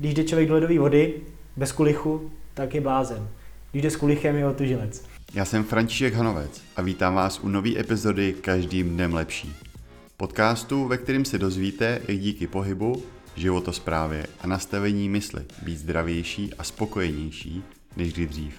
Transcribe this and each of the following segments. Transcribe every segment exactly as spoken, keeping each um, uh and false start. když jde člověk do ledové vody bez kulichu, tak je blázen. Když jde s kulichem, je otužilec. Já jsem František Hanovec a vítám vás u nové epizody Každým dnem lepší. Podcastu, ve kterém se dozvíte, jak díky pohybu, životosprávě a nastavení mysli být zdravější a spokojenější než kdy dřív.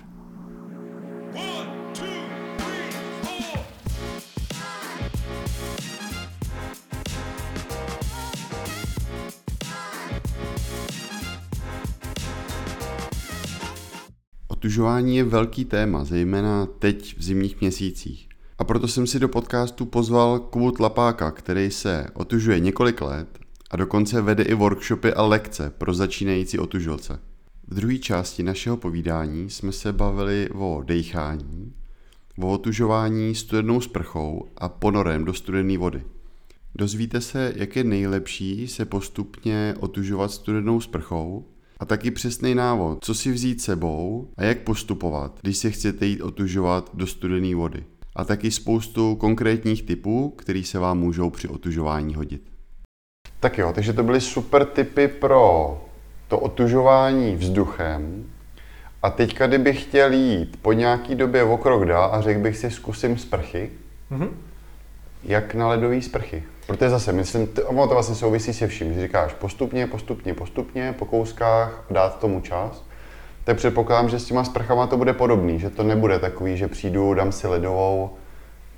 Otužování je velký téma, zejména teď v zimních měsících. A proto jsem si do podcastu pozval Kubu Tlapáka, který se otužuje několik let a dokonce vede i workshopy a lekce pro začínající otužilce. V druhé části našeho povídání jsme se bavili o dejchání, o otužování studenou sprchou a ponorem do studené vody. Dozvíte se, jak je nejlepší se postupně otužovat studenou sprchou, a taky přesný návod, co si vzít sebou a jak postupovat, když se chcete jít otužovat do studené vody. A taky spoustu konkrétních tipů, které se vám můžou při otužování hodit. Tak jo, takže to byly super tipy pro to otužování vzduchem. A teďka, kdybych chtěl jít po nějaký době o krok dál a řekl bych si, zkusím sprchy, mm-hmm. jak na ledové sprchy. Protože zase, myslím, ono to vlastně souvisí se vším, že říkáš postupně, postupně, postupně, po kouskách, dát tomu čas. Tak předpokládám, že s těma sprchama to bude podobný, že to nebude takový, že přijdu, dám si ledovou,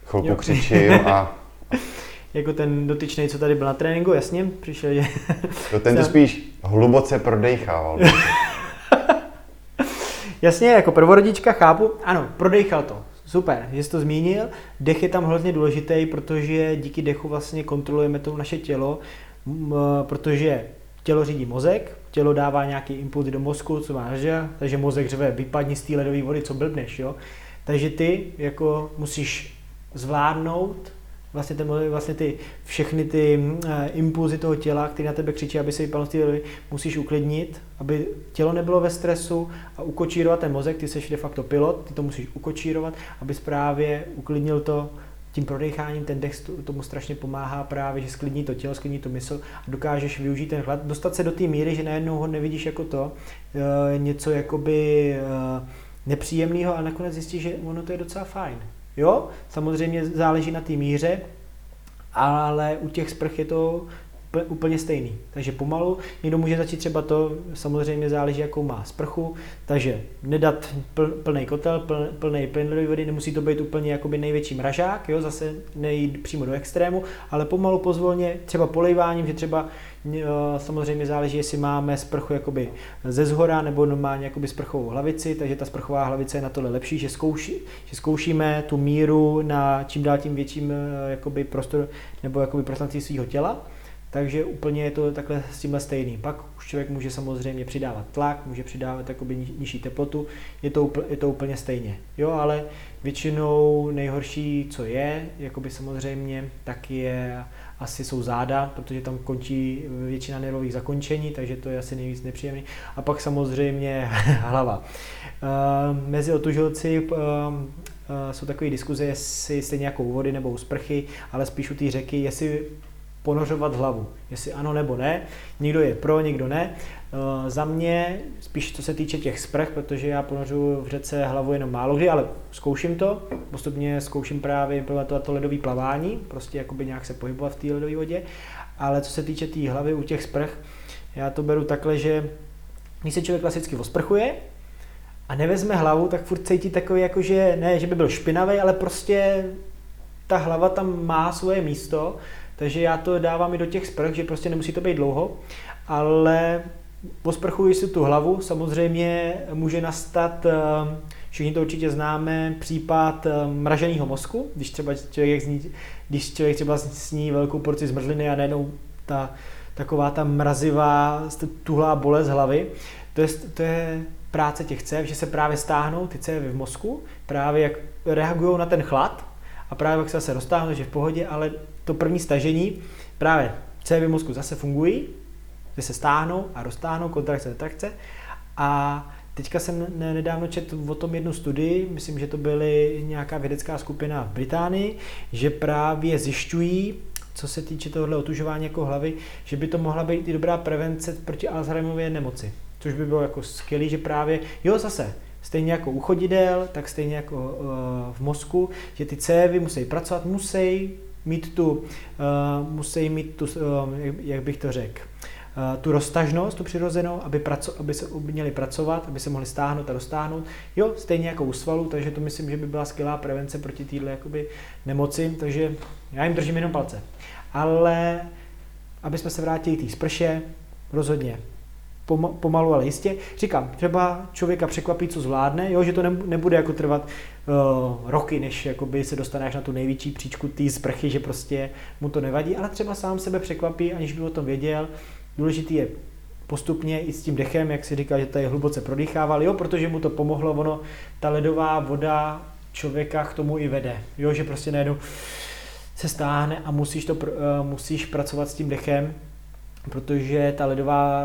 chvilku jo. křičím a... a... jako ten dotyčnej, co tady byl na tréninku, jasně, přišel, že... no ten to spíš hluboce prodejchával. Jasně, jako prvorodička chápu, ano, prodejchal to. Super, že jsi to zmínil. Dech je tam hrozně důležitý, protože díky dechu vlastně kontrolujeme to naše tělo, protože tělo řídí mozek, tělo dává nějaký impuls do mozku, co máš, že? Takže mozek řve, vypadni z té ledové vody, co blbneš, jo? Takže ty jako musíš zvládnout vlastně, ten, vlastně ty, všechny ty impulzy toho těla, který na tebe křičí, aby se vypadl z té ledové, musíš uklidnit, aby tělo nebylo ve stresu a ukočírovat ten mozek, ty jsi de facto pilot, ty to musíš ukočírovat, abys právě uklidnil to tím prodecháním, ten dech tomu strašně pomáhá právě, že sklidní to tělo, sklidní to mysl a dokážeš využít ten hlad, dostat se do té míry, že najednou ho nevidíš jako to, něco jakoby nepříjemného a nakonec zjistíš, že ono to je docela fajn. Jo, samozřejmě záleží na té míře, ale u těch sprch je to úplně stejný. Takže pomalu, někdo může začít třeba to, samozřejmě záleží, jakou má sprchu, takže nedat plný kotel, plný, plný plyn ledové vody, nemusí to být úplně jakoby největší mražák, jo, zase nejít přímo do extrému, ale pomalu pozvolně, třeba polejváním, že třeba samozřejmě záleží, jestli máme sprchu jakoby ze zhora nebo normálně jakoby sprchovou hlavici, takže ta sprchová hlavice je na tohle lepší, že, zkouši, že zkoušíme tu míru na čím dál tím větším jakoby prostor nebo jakoby prostranství svého těla. Takže úplně je to takhle s tímhle stejný. Pak už člověk může samozřejmě přidávat tlak, může přidávat jakoby nižší teplotu, je to, je to úplně stejně. Jo, ale většinou nejhorší, co je, jakoby samozřejmě, tak je, asi jsou záda, protože tam končí většina nervových zakončení, takže to je asi nejvíc nepříjemný. A pak samozřejmě hlava. Uh, mezi otužilci uh, uh, jsou takové diskuze, jestli stejně jako u vody nebo u sprchy, ale spíš u té řeky, jestli ponořovat hlavu, jestli ano nebo ne, někdo je pro, někdo ne. E, za mě, spíš co se týče těch sprch, protože já ponořuju v řece hlavu jenom málo kdy, ale zkouším to, postupně zkouším právě implementovat to ledové plavání, prostě jakoby nějak se pohybovat v té ledové vodě, ale co se týče té hlavy u těch sprch, já to beru takhle, že když se člověk klasicky osprchuje a nevezme hlavu, tak furt cítí takový, jakože ne, že by byl špinavý, ale prostě ta hlava tam má svoje místo. Takže já to dávám i do těch sprch, že prostě nemusí to být dlouho, ale posprchuji si tu hlavu, samozřejmě může nastat, všichni to určitě známe, případ mraženého mozku, když třeba člověk sní, když člověk třeba sní velkou porci zmrzliny a najednou ta, taková ta mrazivá, tuhlá bolest hlavy, to je, to je práce těch cév, že se právě stáhnou ty cévy v mozku, právě jak reagují na ten chlad a právě jak se zase roztáhnou, že v pohodě, ale to první stažení, právě cévy mozku zase fungují, že se stáhnou a roztáhnou, kontrakce, detrakce. A teďka jsem nedávno četl o tom jednu studii, myslím, že to byla nějaká vědecká skupina v Británii, že právě zjišťují co se týče tohohle otužování jako hlavy, že by to mohla být i dobrá prevence proti Alzheimerové nemoci. Což by bylo jako skvělý, že právě, jo zase, stejně jako u chodidel, tak stejně jako uh, v mozku, že ty cévy musí pracovat, musí mít tu, uh, musí mít tu, uh, jak bych to řekl, uh, tu roztažnost, tu přirozenou, aby, praco, aby se měli pracovat, aby se mohli stáhnout a roztáhnout, jo, stejně jako u svalů, takže to myslím, že by byla skvělá prevence proti téhle jakoby nemoci, takže já jim držím jenom palce. Ale aby jsme se vrátili k té sprše, rozhodně. Pomalu, ale jistě. Říkám, třeba člověka překvapí, co zvládne, jo, že to nebude jako trvat uh, roky, než jakoby se dostane až na tu největší příčku té sprchy, že prostě mu to nevadí, ale třeba sám sebe překvapí, aniž by o tom věděl. Důležitý je postupně i s tím dechem, jak si říkal, že tady hluboce prodýchával, jo, protože mu to pomohlo, ono, ta ledová voda člověka k tomu i vede, jo, že prostě najednou se stáhne a musíš, to, uh, musíš pracovat s tím dechem, protože ta ledová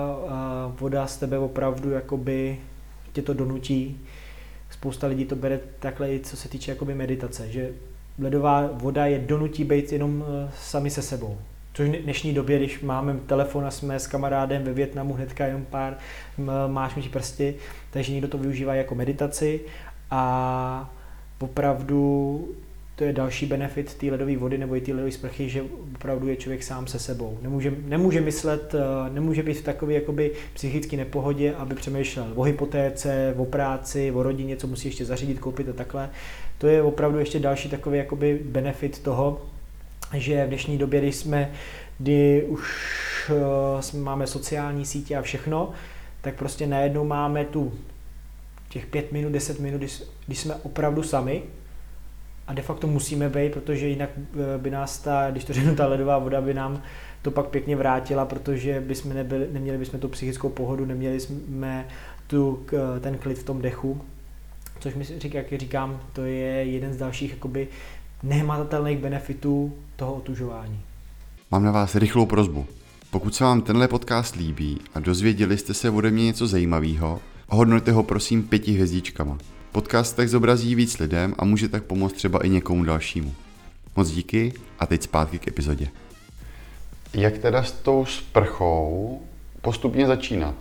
voda z tebe opravdu jakoby tě to donutí. Spousta lidí to bere takhle i co se týče jakoby meditace, že ledová voda je donutí být jenom sami se sebou. Což v dnešní době, když máme telefon a jsme s kamarádem ve Vietnamu hnedka jenom pár máčknutí prsty, takže někdo to využívá jako meditaci a opravdu to je další benefit té ledové vody nebo i té ledové sprchy, že opravdu je člověk sám se sebou. Nemůže, nemůže myslet, nemůže být v takové jakoby psychické nepohodě, aby přemýšlel o hypotéce, o práci, o rodině, co musí ještě zařídit, koupit a takhle. To je opravdu ještě další takový jakoby benefit toho, že v dnešní době, když jsme, kdy už máme sociální sítě a všechno, tak prostě najednou máme tu těch pět minut, deset minut, když jsme opravdu sami, a de facto musíme být, protože jinak by nás ta, když to řeknu, ta ledová voda by nám to pak pěkně vrátila, protože bychom nebyli, neměli bychom tu psychickou pohodu, neměli jsme tu, ten klid v tom dechu, což mi říká, jak říkám, to je jeden z dalších jakoby nehmatatelných benefitů toho otužování. Mám na vás rychlou prosbu. Pokud se vám tenhle podcast líbí a dozvěděli jste se ode mě něco zajímavého, ohodnoťte ho prosím pěti hvězdičkama. Podcast tak zobrazí víc lidem a může tak pomoct třeba i někomu dalšímu. Moc díky a teď zpátky k epizodě. Jak teda s tou sprchou postupně začínat?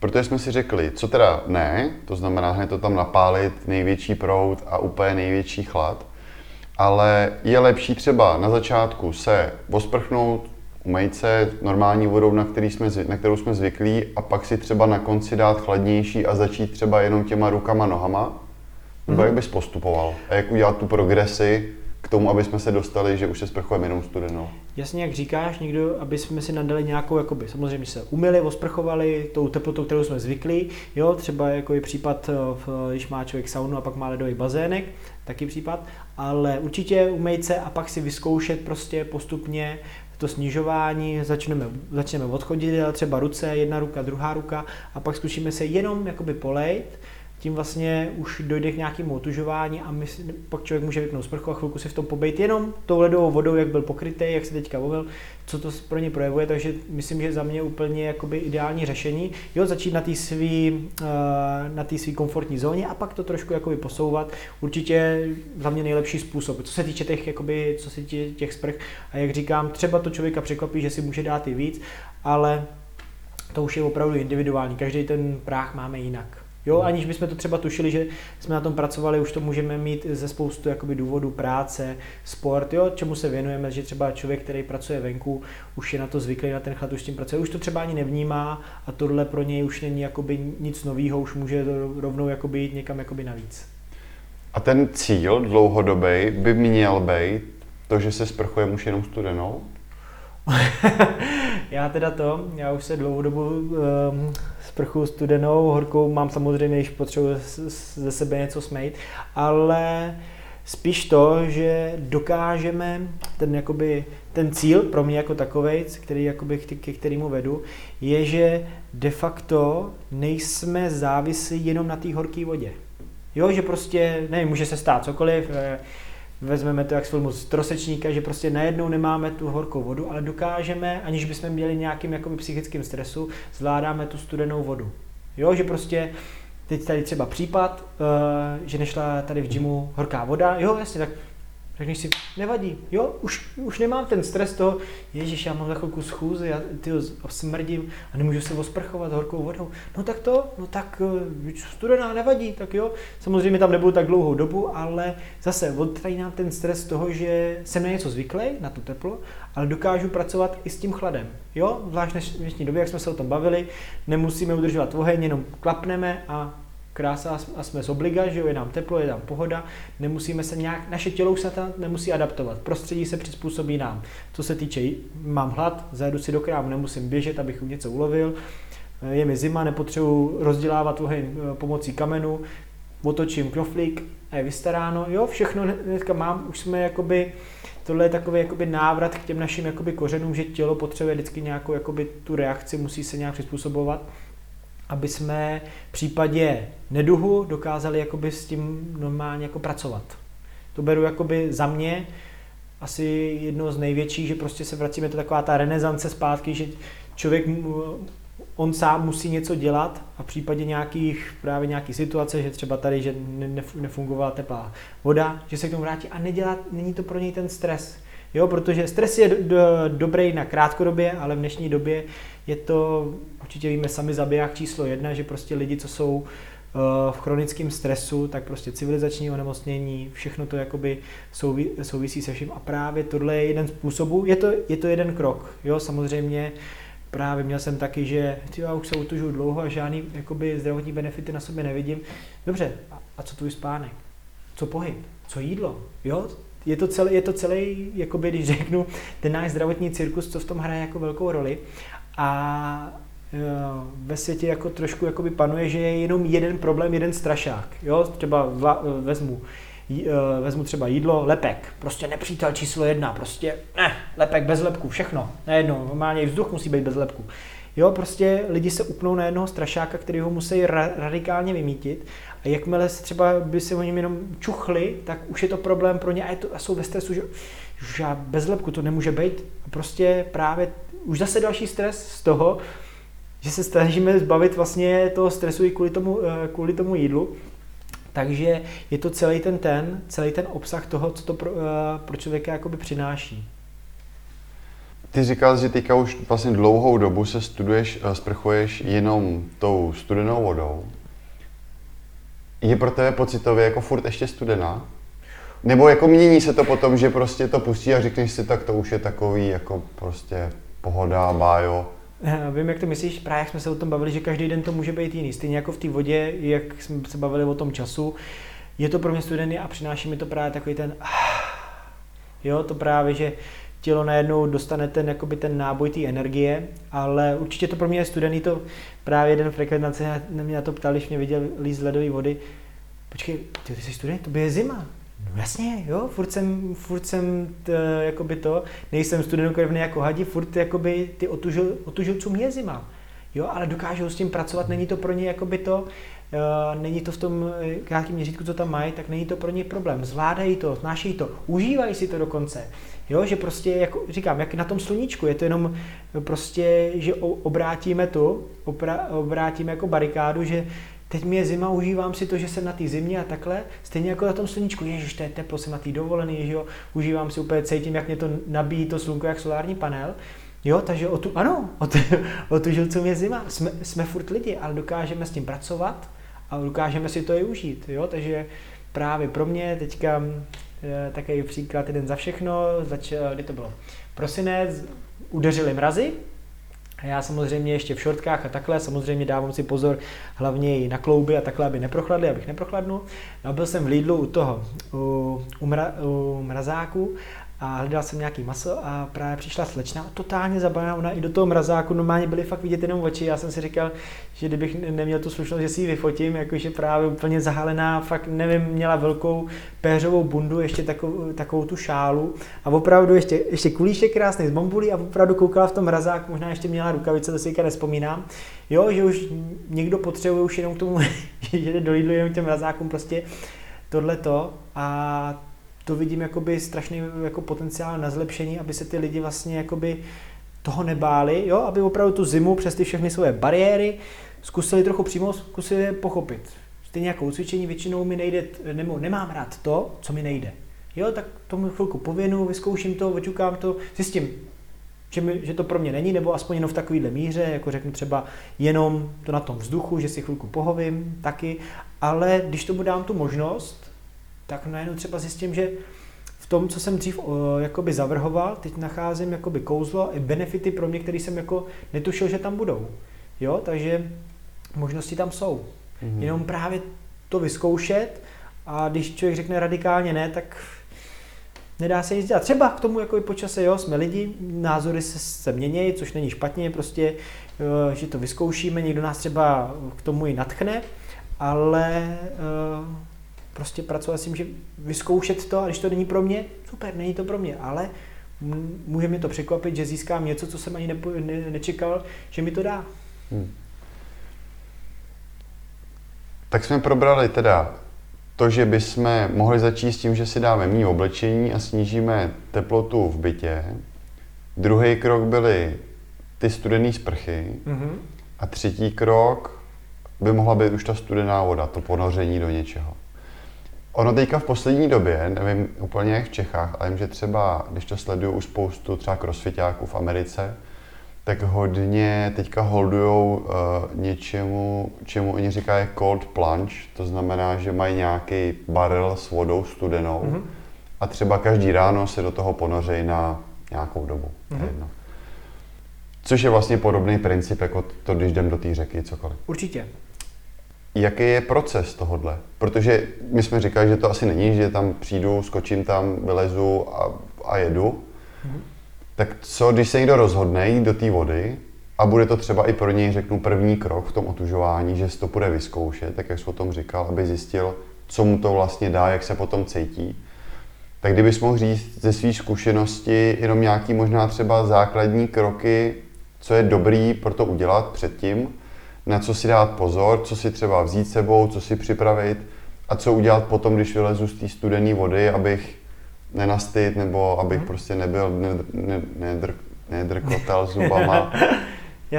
Protože jsme si řekli, co teda ne, to znamená hned to tam napálit, největší proud a úplně největší chlad, ale je lepší třeba na začátku se osprchnout, umýt se normální vodou, na, který jsme, na kterou jsme zvyklí, a pak si třeba na konci dát chladnější a začít třeba jenom těma rukama, nohama? Nebo jak bys postupoval? A jak udělat tu progresi k tomu, aby jsme se dostali, že už se sprchujeme jenom studenou? Jasně, jak říkáš, někdo, aby jsme si nadali nějakou, jakoby, samozřejmě se umyli, osprchovali tou teplotou, kterou jsme zvyklí, jo, třeba jako je případ, když má člověk saunu a pak má ledový bazének, taky případ, ale určitě umýt se a pak si vyzkoušet prostě postupně to snižování, začneme, začneme odchodit, třeba ruce, jedna ruka, druhá ruka a pak zkusíme se jenom jakoby polejt, tím vlastně už dojde k nějakému otužování a my, pak člověk může vypnout sprchu a chvilku si v tom pobejt jenom tou ledovou vodou, jak byl pokrytý, jak se teďka omyl, co to pro ně projevuje, takže myslím, že za mě úplně jakoby ideální řešení, jo, začít na té svý, na té svý komfortní zóně a pak to trošku jakoby posouvat, určitě za mě nejlepší způsob, co se týče těch, jakoby, co se týče těch sprch a jak říkám, třeba to člověka překvapí, že si může dát i víc, ale to už je opravdu individuální, každý ten práh máme jinak. Jo, aniž bychom to třeba tušili, že jsme na tom pracovali, už to můžeme mít ze spoustu jakoby důvodů, práce, sport, jo, čemu se věnujeme, že třeba člověk, který pracuje venku, už je na to zvyklý, na ten chlad, už s tím pracuje, už to třeba ani nevnímá a tohle pro něj už není jakoby nic nového, už může rovnou jakoby jít někam jakoby navíc. A ten cíl dlouhodobý by měl být to, že se sprchujeme už jenom studenou? Já teda to, já už se dlouhou dobu um, sprchu studenou, horkou mám samozřejmě, když potřebuji ze sebe něco smejt, ale spíš to, že dokážeme ten, jakoby, ten cíl pro mě jako takovej, který, jakoby, ke kterému vedu, je, že de facto nejsme závislí jenom na té horké vodě. Jo, že prostě, nevím, může se stát cokoliv, vezmeme to jak z filmu z Trosečníka, že prostě najednou nemáme tu horkou vodu, ale dokážeme, aniž bychom měli nějakým jakoby psychickým stresu, zvládáme tu studenou vodu. Jo, že prostě teď tady třeba případ, že nešla tady v gymu horká voda, jo, jasně, tak Řekneš si, nevadí, jo, už, už nemám ten stres toho, ježiš, já mám za chvilku schůzi, já tyjo, smrdím a nemůžu se osprchovat horkou vodou. No tak to, no tak studená, nevadí, tak jo. Samozřejmě tam nebudu tak dlouhou dobu, ale zase odtrají nám ten stres toho, že jsem na něco zvyklý, na to teplo, ale dokážu pracovat i s tím chladem, jo. Zvlášť v dnešní době, jak jsme se o tom bavili, nemusíme udržovat oheň, jenom klapneme a krása a jsme z obliga, že jo, je nám teplo, je tam pohoda, nemusíme se nějak, naše tělo už se tam nemusí adaptovat, prostředí se přizpůsobí nám. Co se týče, mám hlad, zajdu si do krámu, nemusím běžet, abych něco ulovil, je mi zima, nepotřebuji rozdělávat oheň pomocí kamenu, otočím knoflík a je vystaráno, jo, všechno dneska mám, už jsme jakoby, tohle je takový jakoby návrat k těm našim jakoby kořenům, že tělo potřebuje vždycky nějakou jakoby tu reakci, musí se nějak přizpůsobovat, aby jsme v případě neduhu dokázali jakoby s tím normálně jako pracovat. To beru jakoby za mě asi jedno z největších, že prostě se vracíme, to taková ta renesance zpátky, že člověk on sám musí něco dělat a v případě nějakých, právě nějaký situace, že třeba tady, že nefungovala teplá voda, že se k tomu vrátí a nedělá, není to pro něj ten stres. Jo, protože stres je do, do, dobrý na krátkodobě, ale v dnešní době je to, určitě víme sami, zabiják číslo jedna, že prostě lidi, co jsou uh, v chronickém stresu, tak prostě civilizační onemocnění, všechno to jakoby souvi, souvisí se vším a právě tohle je jeden způsobů, je to, je to jeden krok, jo, samozřejmě právě měl jsem taky, že ty, já už se utužuju dlouho a žádný jakoby zdravotní benefity na sobě nevidím, dobře, a, a co tvůj spánek, co pohyb, co jídlo, jo? Je to celý, je to celý jakoby, když řeknu, ten náš zdravotní cirkus, co v tom hraje jako velkou roli. A jo, ve světě jako trošku jakoby panuje, že je jenom jeden problém, jeden strašák. Jo? Třeba vla, vezmu, vezmu třeba jídlo, lepek. Prostě nepřítel číslo jedna, prostě ne, lepek bez lepku, všechno. Najednou, normálně i vzduch musí být bez lepku. Jo, prostě lidi se upnou na jednoho strašáka, který ho musí ra- radikálně vymítit a jakmile se třeba by se o něm jenom čuchli, tak už je to problém pro ně a, je to, a jsou ve stresu, že už já bez lepku to nemůže být. A prostě právě už zase další stres z toho, že se snažíme zbavit vlastně toho stresu i kvůli tomu, kvůli tomu jídlu. Takže je to celý ten ten, celý ten obsah toho, co to pro, pro člověka jakoby přináší. Ty říkal, že teďka už vlastně dlouhou dobu se studuješ, sprchuješ jenom tou studenou vodou. Je pro tebe pocitově jako furt ještě studená? Nebo jako mění se to potom, že prostě to pustí a řekneš si, tak to už je takový jako prostě pohoda, bájo? Vím, jak to myslíš, právě jsme se o tom bavili, že každý den to může být jiný. Stejně jako v té vodě, jak jsme se bavili o tom času, je to pro mě studený a přináší mi to právě takový ten... Jo, to právě, že... Tělo najednou dostane ten, jakoby ten náboj té energie, ale určitě to pro mě je studený, to právě jeden frekventace na mě na to ptal, když mě viděl líst z ledové vody. Počkej, ty, ty jsi studený, to by je zima. No jasně, jo, furt jsem, furt jsem t, jakoby to, nejsem studenokrevný jako hadi, furt jakoby ty otužil, otužilcům je zima. Jo, ale dokážou s tím pracovat, není to pro ně jakoby to, uh, není to v tom krátkém měřítku, co tam mají, tak není to pro ně problém. Zvládají to, snáší to, užívají si to dokonce. Jo, že prostě, jak říkám, jak na tom sluníčku, je to jenom prostě, že obrátíme tu, opra, obrátíme jako barikádu, že teď mi je zima, užívám si to, že jsem na té zimě a takhle, stejně jako na tom sluníčku, ježiš, to je teplo, jsem na té dovolený, že jo, užívám si úplně, cítím, jak mě to nabíjí to slunko, jak solární panel. Jo, takže o tu, ano, o tu, o tu žilcům je zima, jsme, jsme furt lidi, ale dokážeme s tím pracovat a dokážeme si to i užít, jo, takže právě pro mě teďka takový příklad jeden za všechno, začal, kdy to bylo prosinec, udeřili mrazy a já samozřejmě ještě v šortkách a takhle, samozřejmě dávám si pozor hlavně i na klouby a takhle, aby neprochladly, abych neprochladnul. No a byl jsem v Lidlu u toho, u, u, mra, u mrazáku a hledal jsem nějaký maso a právě přišla slečna, totálně zabalená, ona i do toho mrazáku, normálně byly fakt vidět jenom oči, já jsem si říkal, že kdybych neměl tu slušnost, že si ji vyfotím, jakože právě úplně zahalená, fakt nevím, měla velkou péřovou bundu, ještě takovou, takovou tu šálu a opravdu ještě, ještě kulíšek krásný z bambulí a opravdu koukala v tom mrazáku, možná ještě měla rukavice, to si jaka nespomínám, jo, že už někdo potřebuje už jenom k tomu, že jde do Lidlu jenom k těm mrazákům, prostě tohleto a to vidím jakoby strašný jako potenciál na zlepšení, aby se ty lidi vlastně jakoby toho nebáli, jo? Aby opravdu tu zimu přes ty všechny svoje bariéry zkusili trochu přímo, zkusili pochopit. Stejně jako u cvičení většinou mi nejde, nebo nemám rád to, co mi nejde. jo, tak tomu chvilku pověnu, vyzkouším to, oťukám to, zjistím, že, mi, že to pro mě není, nebo aspoň jenom v takovýhle míře, jako řeknu třeba jenom to na tom vzduchu, že si chvilku pohovím taky, ale když tomu dám tu možnost, tak najednou třeba zjistím, že v tom, co jsem dřív o, jakoby zavrhoval, teď nacházím jakoby kouzlo i benefity pro mě, který jsem jako netušil, že tam budou. Jo, takže možnosti tam jsou. Mm-hmm. Jenom právě to vyzkoušet a když člověk řekne radikálně ne, tak nedá se nic dělat. Třeba k tomu jako i po čase, jo, jsme lidi, názory se, se mění, což není špatně, prostě, že to vyzkoušíme, někdo nás třeba k tomu i nadchne, ale prostě pracovat s tím, že vyzkoušet to, a když to není pro mě, super, není to pro mě, ale může mě to překvapit, že získám něco, co jsem ani nepo, ne, nečekal, že mi to dá. Hmm. Tak jsme probrali teda to, že bychom mohli začít s tím, že si dáme méně oblečení a snížíme teplotu v bytě. Druhý krok byly ty studené sprchy. Mm-hmm. A třetí krok by mohla být už ta studená voda, to ponoření do něčeho. Ono teďka v poslední době, nevím úplně jak v Čechách, ale vím, že třeba, když to sleduju u spoustu třeba crossfitáků v Americe, tak hodně teďka holdujou uh, něčemu, čemu oni říkají cold plunge, to znamená, že mají nějaký barel s vodou studenou, mm-hmm, a třeba každý ráno se do toho ponoří na nějakou dobu. Mm-hmm. Jedno. Což je vlastně podobný princip, jako to, když jdem do té řeky, cokoliv. Určitě. Jaký je proces tohodle? Protože my jsme říkali, že to asi není, že tam přijdu, skočím tam, vylezu a, a jedu. Mm-hmm. Tak co, když se někdo rozhodne jít do té vody a bude to třeba i pro něj, řeknu, první krok v tom otužování, že si to bude vyzkoušet, tak jak jsi o tom říkal, aby zjistil, co mu to vlastně dá, jak se potom cítí. Tak kdybys mohl říct ze svých zkušenosti jenom nějaký možná třeba základní kroky, co je dobrý pro to udělat předtím, na co si dát pozor, co si třeba vzít sebou, co si připravit a co udělat potom, když vylezu z té studené vody, abych nenastýt, nebo abych hmm. prostě nebyl, ne, ne, nedrkotal zubama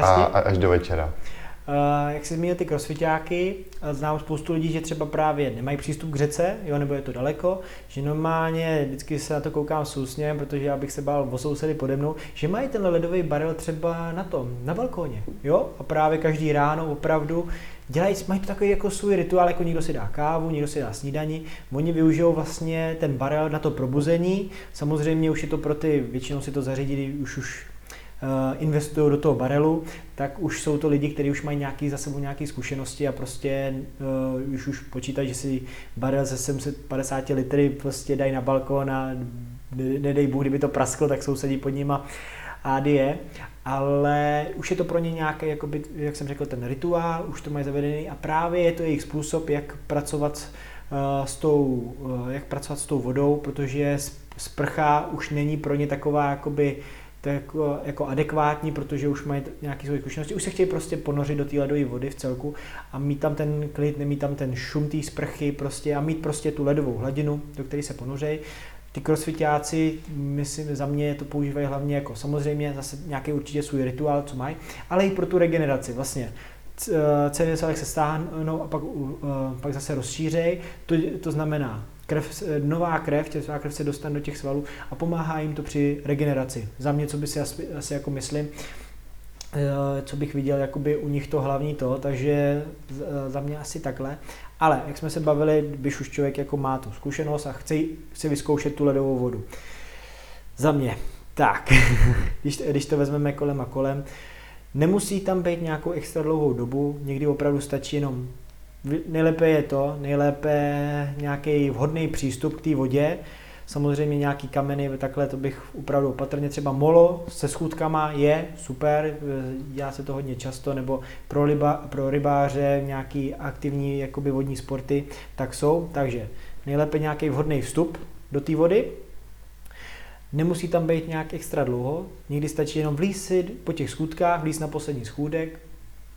a, až do večera. Uh, jak jsi zmínil ty crossfitáky, znám spoustu lidí, že třeba právě nemají přístup k řece, jo, nebo je to daleko, že normálně vždycky se na to koukám s úsměvem, protože já bych se bál o sousedy pode mnou, že mají ten ledový barel třeba na tom, na balkóně, jo, a právě každý ráno opravdu dělají, mají to takový jako svůj rituál, jako někdo si dá kávu, někdo si dá snídani, oni využijou vlastně ten barel na to probuzení, samozřejmě už je to pro ty, většinou si to zařídí, už už investují do toho barelu, tak už jsou to lidi, kteří už mají nějaký, za sebou nějaké zkušenosti a prostě uh, už už počítají, že si barel ze sedm set padesát litrů prostě dají na balkon a nedej Bůh, kdyby to prasklo, tak sousedí pod nima a je. Ale už je to pro ně nějaký, jakoby, jak jsem řekl, ten rituál, už to mají zavedený a právě je to jejich způsob, jak pracovat uh, s tou, uh, jak pracovat s tou vodou, protože sprcha už není pro ně taková, jakoby, to jako, jako adekvátní, protože už mají nějaké svoje zkušenosti, už se chtějí prostě ponořit do té ledové vody v celku a mít tam ten klid, nemít tam ten šum té sprchy prostě a mít prostě tu ledovou hladinu, do které se ponořejí. Ty crossfitáci, myslím, za mě to používají hlavně jako samozřejmě zase nějaký určitě svůj rituál, co mají, ale i pro tu regeneraci vlastně. Celý se se stáhnou a pak, pak zase rozšířejí, to, to znamená krev, nová krev, těsná krev se dostane do těch svalů a pomáhá jim to při regeneraci. Za mě, co by si asi, asi jako myslím, co bych viděl, jakoby u nich to hlavní to, takže za mě asi takhle. Ale jak jsme se bavili, když už člověk jako má tu zkušenost a chce, chce vyzkoušet tu ledovou vodu. Za mě, tak, když, když to vezmeme kolem a kolem, nemusí tam být nějakou extra dlouhou dobu, někdy opravdu stačí jenom nejlépe je to, nejlépe nějaký vhodný přístup k té vodě, samozřejmě nějaký kameny, takhle to bych opravdu opatrně, třeba molo se schůdkama je super, dělá se to hodně často, nebo pro, ryba, pro rybáře nějaký aktivní jakoby vodní sporty, tak jsou, takže nejlépe nějaký vhodný vstup do té vody, nemusí tam být nějak extra dlouho, někdy stačí jenom vlíz si po těch schůdkách, vlíz na poslední schůdek,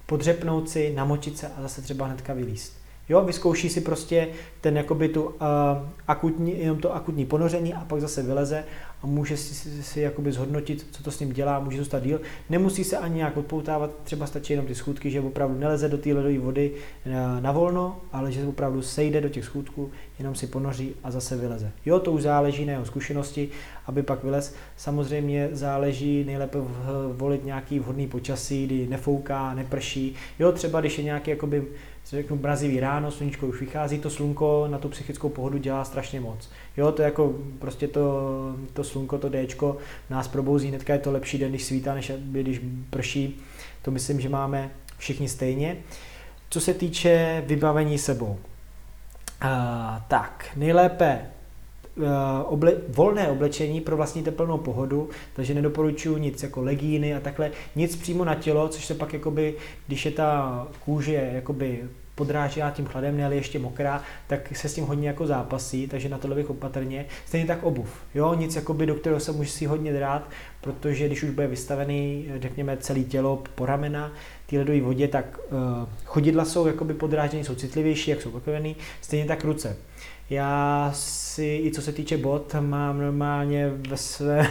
podřepnout si, namočit se a zase třeba hnedka vylíst. Jo, vyzkouší si prostě ten jakoby tu uh, akutní, jenom to akutní ponoření a pak zase vyleze a může si, si jakoby zhodnotit, co to s ním dělá, může zůstat díl. Nemusí se ani nějak odpoutávat, třeba stačí jenom ty schůdky, že opravdu neleze do té ledové vody na, na volno, ale že opravdu sejde do těch schůdků, jenom si ponoří a zase vyleze. Jo, to už záleží na jeho zkušenosti, aby pak vylez. Samozřejmě záleží nejlépe v, volit nějaký vhodný počasí, kdy nefouká, neprší. Jo, třeba když je nějaký jakoby, řeknu, mrazivý ráno, sluníčko už vychází, to slunko na tu psychickou pohodu dělá strašně moc. Jo, to jako prostě to, to slunko, to déčko nás probouzí, hnedka je to lepší den, když svítá, než když prší. To myslím, že máme všichni stejně. Co se týče vybavení sebou, uh, tak nejlépe uh, oble- volné oblečení pro vlastní teplnou pohodu, takže nedoporučuji nic jako legíny a takhle, nic přímo na tělo, což se pak jakoby, když je ta kůže jakoby podrážděná tím chladem, ne, ale ještě mokrá, tak se s tím hodně jako zápasí, takže na tohle bych opatrně. Stejně tak obuv, jo, nic jakoby, do kterého se může si hodně drát, protože když už bude vystavený, řekněme, celé tělo po ramena, té ledové vodě, tak uh, chodidla jsou jakoby podrážděný, jsou citlivější, jak jsou pokrovený, stejně tak ruce. Já si, i co se týče bot, mám normálně ve, své,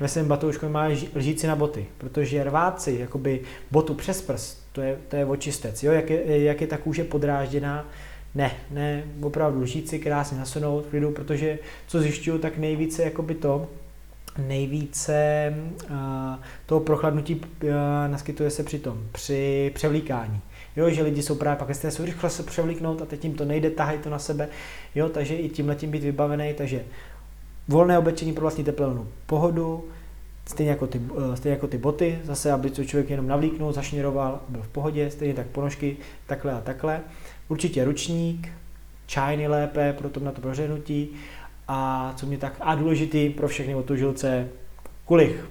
ve svém batoušku mám lžíci na boty, protože rvát si jakoby botu přes prst, to je, to je očistec, jo? Jak, je, jak je ta kůže podrážděná, ne, ne, opravdu lžíci krásně nasunout, klidu, protože co zjišťuju, tak nejvíce jakoby to, nejvíce uh, toho prochladnutí uh, naskytuje se při tom, při převlíkání. Jo, že lidi jsou právě pak ve stresu, rychle se převlíknout a teď jim to nejde, tahají to na sebe, jo, takže i tímhletím být vybavený, takže volné oblečení pro vlastní teplnou pohodu, stejně jako ty, stejně jako ty boty, zase, aby to člověk jenom navlíknul, zašněroval, byl v pohodě, stejně tak ponožky, takhle a takhle, určitě ručník, čaj nejlépe pro tom na to prořehnutí a co mě tak, a důležitý pro všechny otužilce, kulich.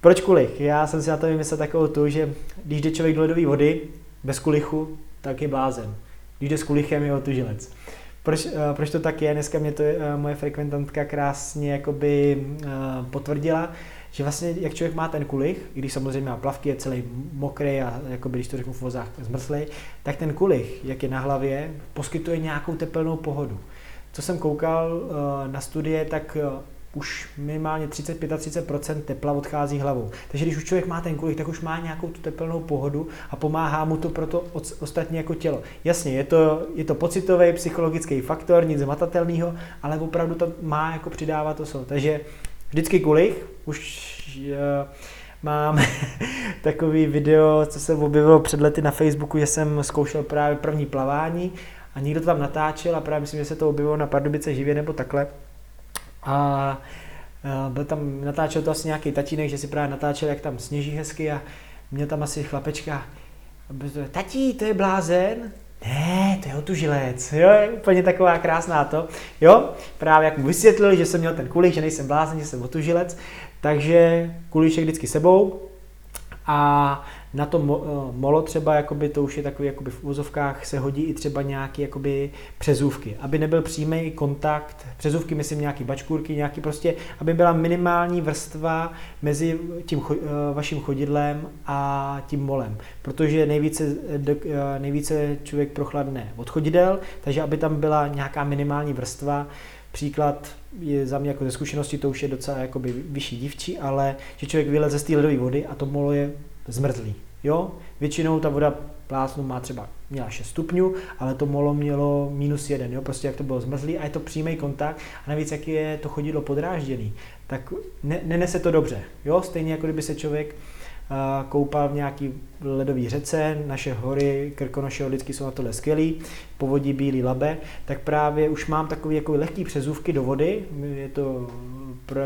Proč kulich? Já jsem si na to vymyslel takovou tu, že když jde člověk do ledové vody, bez kulichu, tak je blázen. Když jde s kulichem, je otužilec. Proč, uh, proč to tak je? Dneska mě to uh, moje frekventantka krásně jakoby, uh, potvrdila, že vlastně jak člověk má ten kulich, i když samozřejmě má plavky, je celý mokrý a jakoby, když to řeknu v vozách zmrzlej, tak ten kulich, jak je na hlavě, poskytuje nějakou tepelnou pohodu. Co jsem koukal uh, na studie, tak uh, už minimálně třicet až třicet pět procent tepla odchází hlavou. Takže když už člověk má ten kulich, tak už má nějakou tu teplnou pohodu a pomáhá mu to proto ostatně jako tělo. Jasně, je to, je to pocitový, psychologický faktor, nic hmatatelného, ale opravdu to má jako přidávat to slovo. Takže vždycky kulich, už uh, mám takový video, co se objevilo před lety na Facebooku, že jsem zkoušel právě první plavání a někdo to tam natáčel a právě myslím, že se to objevilo na Pardubice živě nebo takhle. A byl tam, natáčel to asi nějaký tatínek, že si právě natáčel, jak tam sněží hezky a měl tam asi chlapečka. Tatí, to je blázen? Ne, to je otužilec. Jo, je úplně taková krásná to. Jo, právě jak mu vysvětlil, že jsem měl ten kulich, že nejsem blázen, že jsem otužilec. Takže kulišek vždycky sebou. A na to molo třeba, jakoby, to už je takový, jakoby v úvozovkách se hodí i třeba nějaké jakoby přezůvky, aby nebyl přímý kontakt, přezůvky myslím nějaký bačkůrky, nějaký prostě, aby byla minimální vrstva mezi tím vaším chodidlem a tím molem, protože nejvíce, nejvíce člověk prochladne od chodidel, takže aby tam byla nějaká minimální vrstva. Příklad je za mě jako ze zkušenosti, to už je docela jakoby vyšší dívčí, ale že člověk vyleze z té ledové vody a to molo je zmrzlý. Jo? Většinou ta voda plásnu má třeba měla šest stupňů, ale to molo mělo minus jeden, jo? Prostě jak to bylo zmrzlý a je to přímý kontakt a navíc jak je to chodidlo podrážděný, tak ne- nenese to dobře. Jo? Stejně jako kdyby se člověk uh, koupal v nějaký ledové řece, naše hory, Krkonoše, Orlický jsou na tohle skvělý, povodí Bílý Labe, tak právě už mám takové jako lehké přezůvky do vody, je to Pro,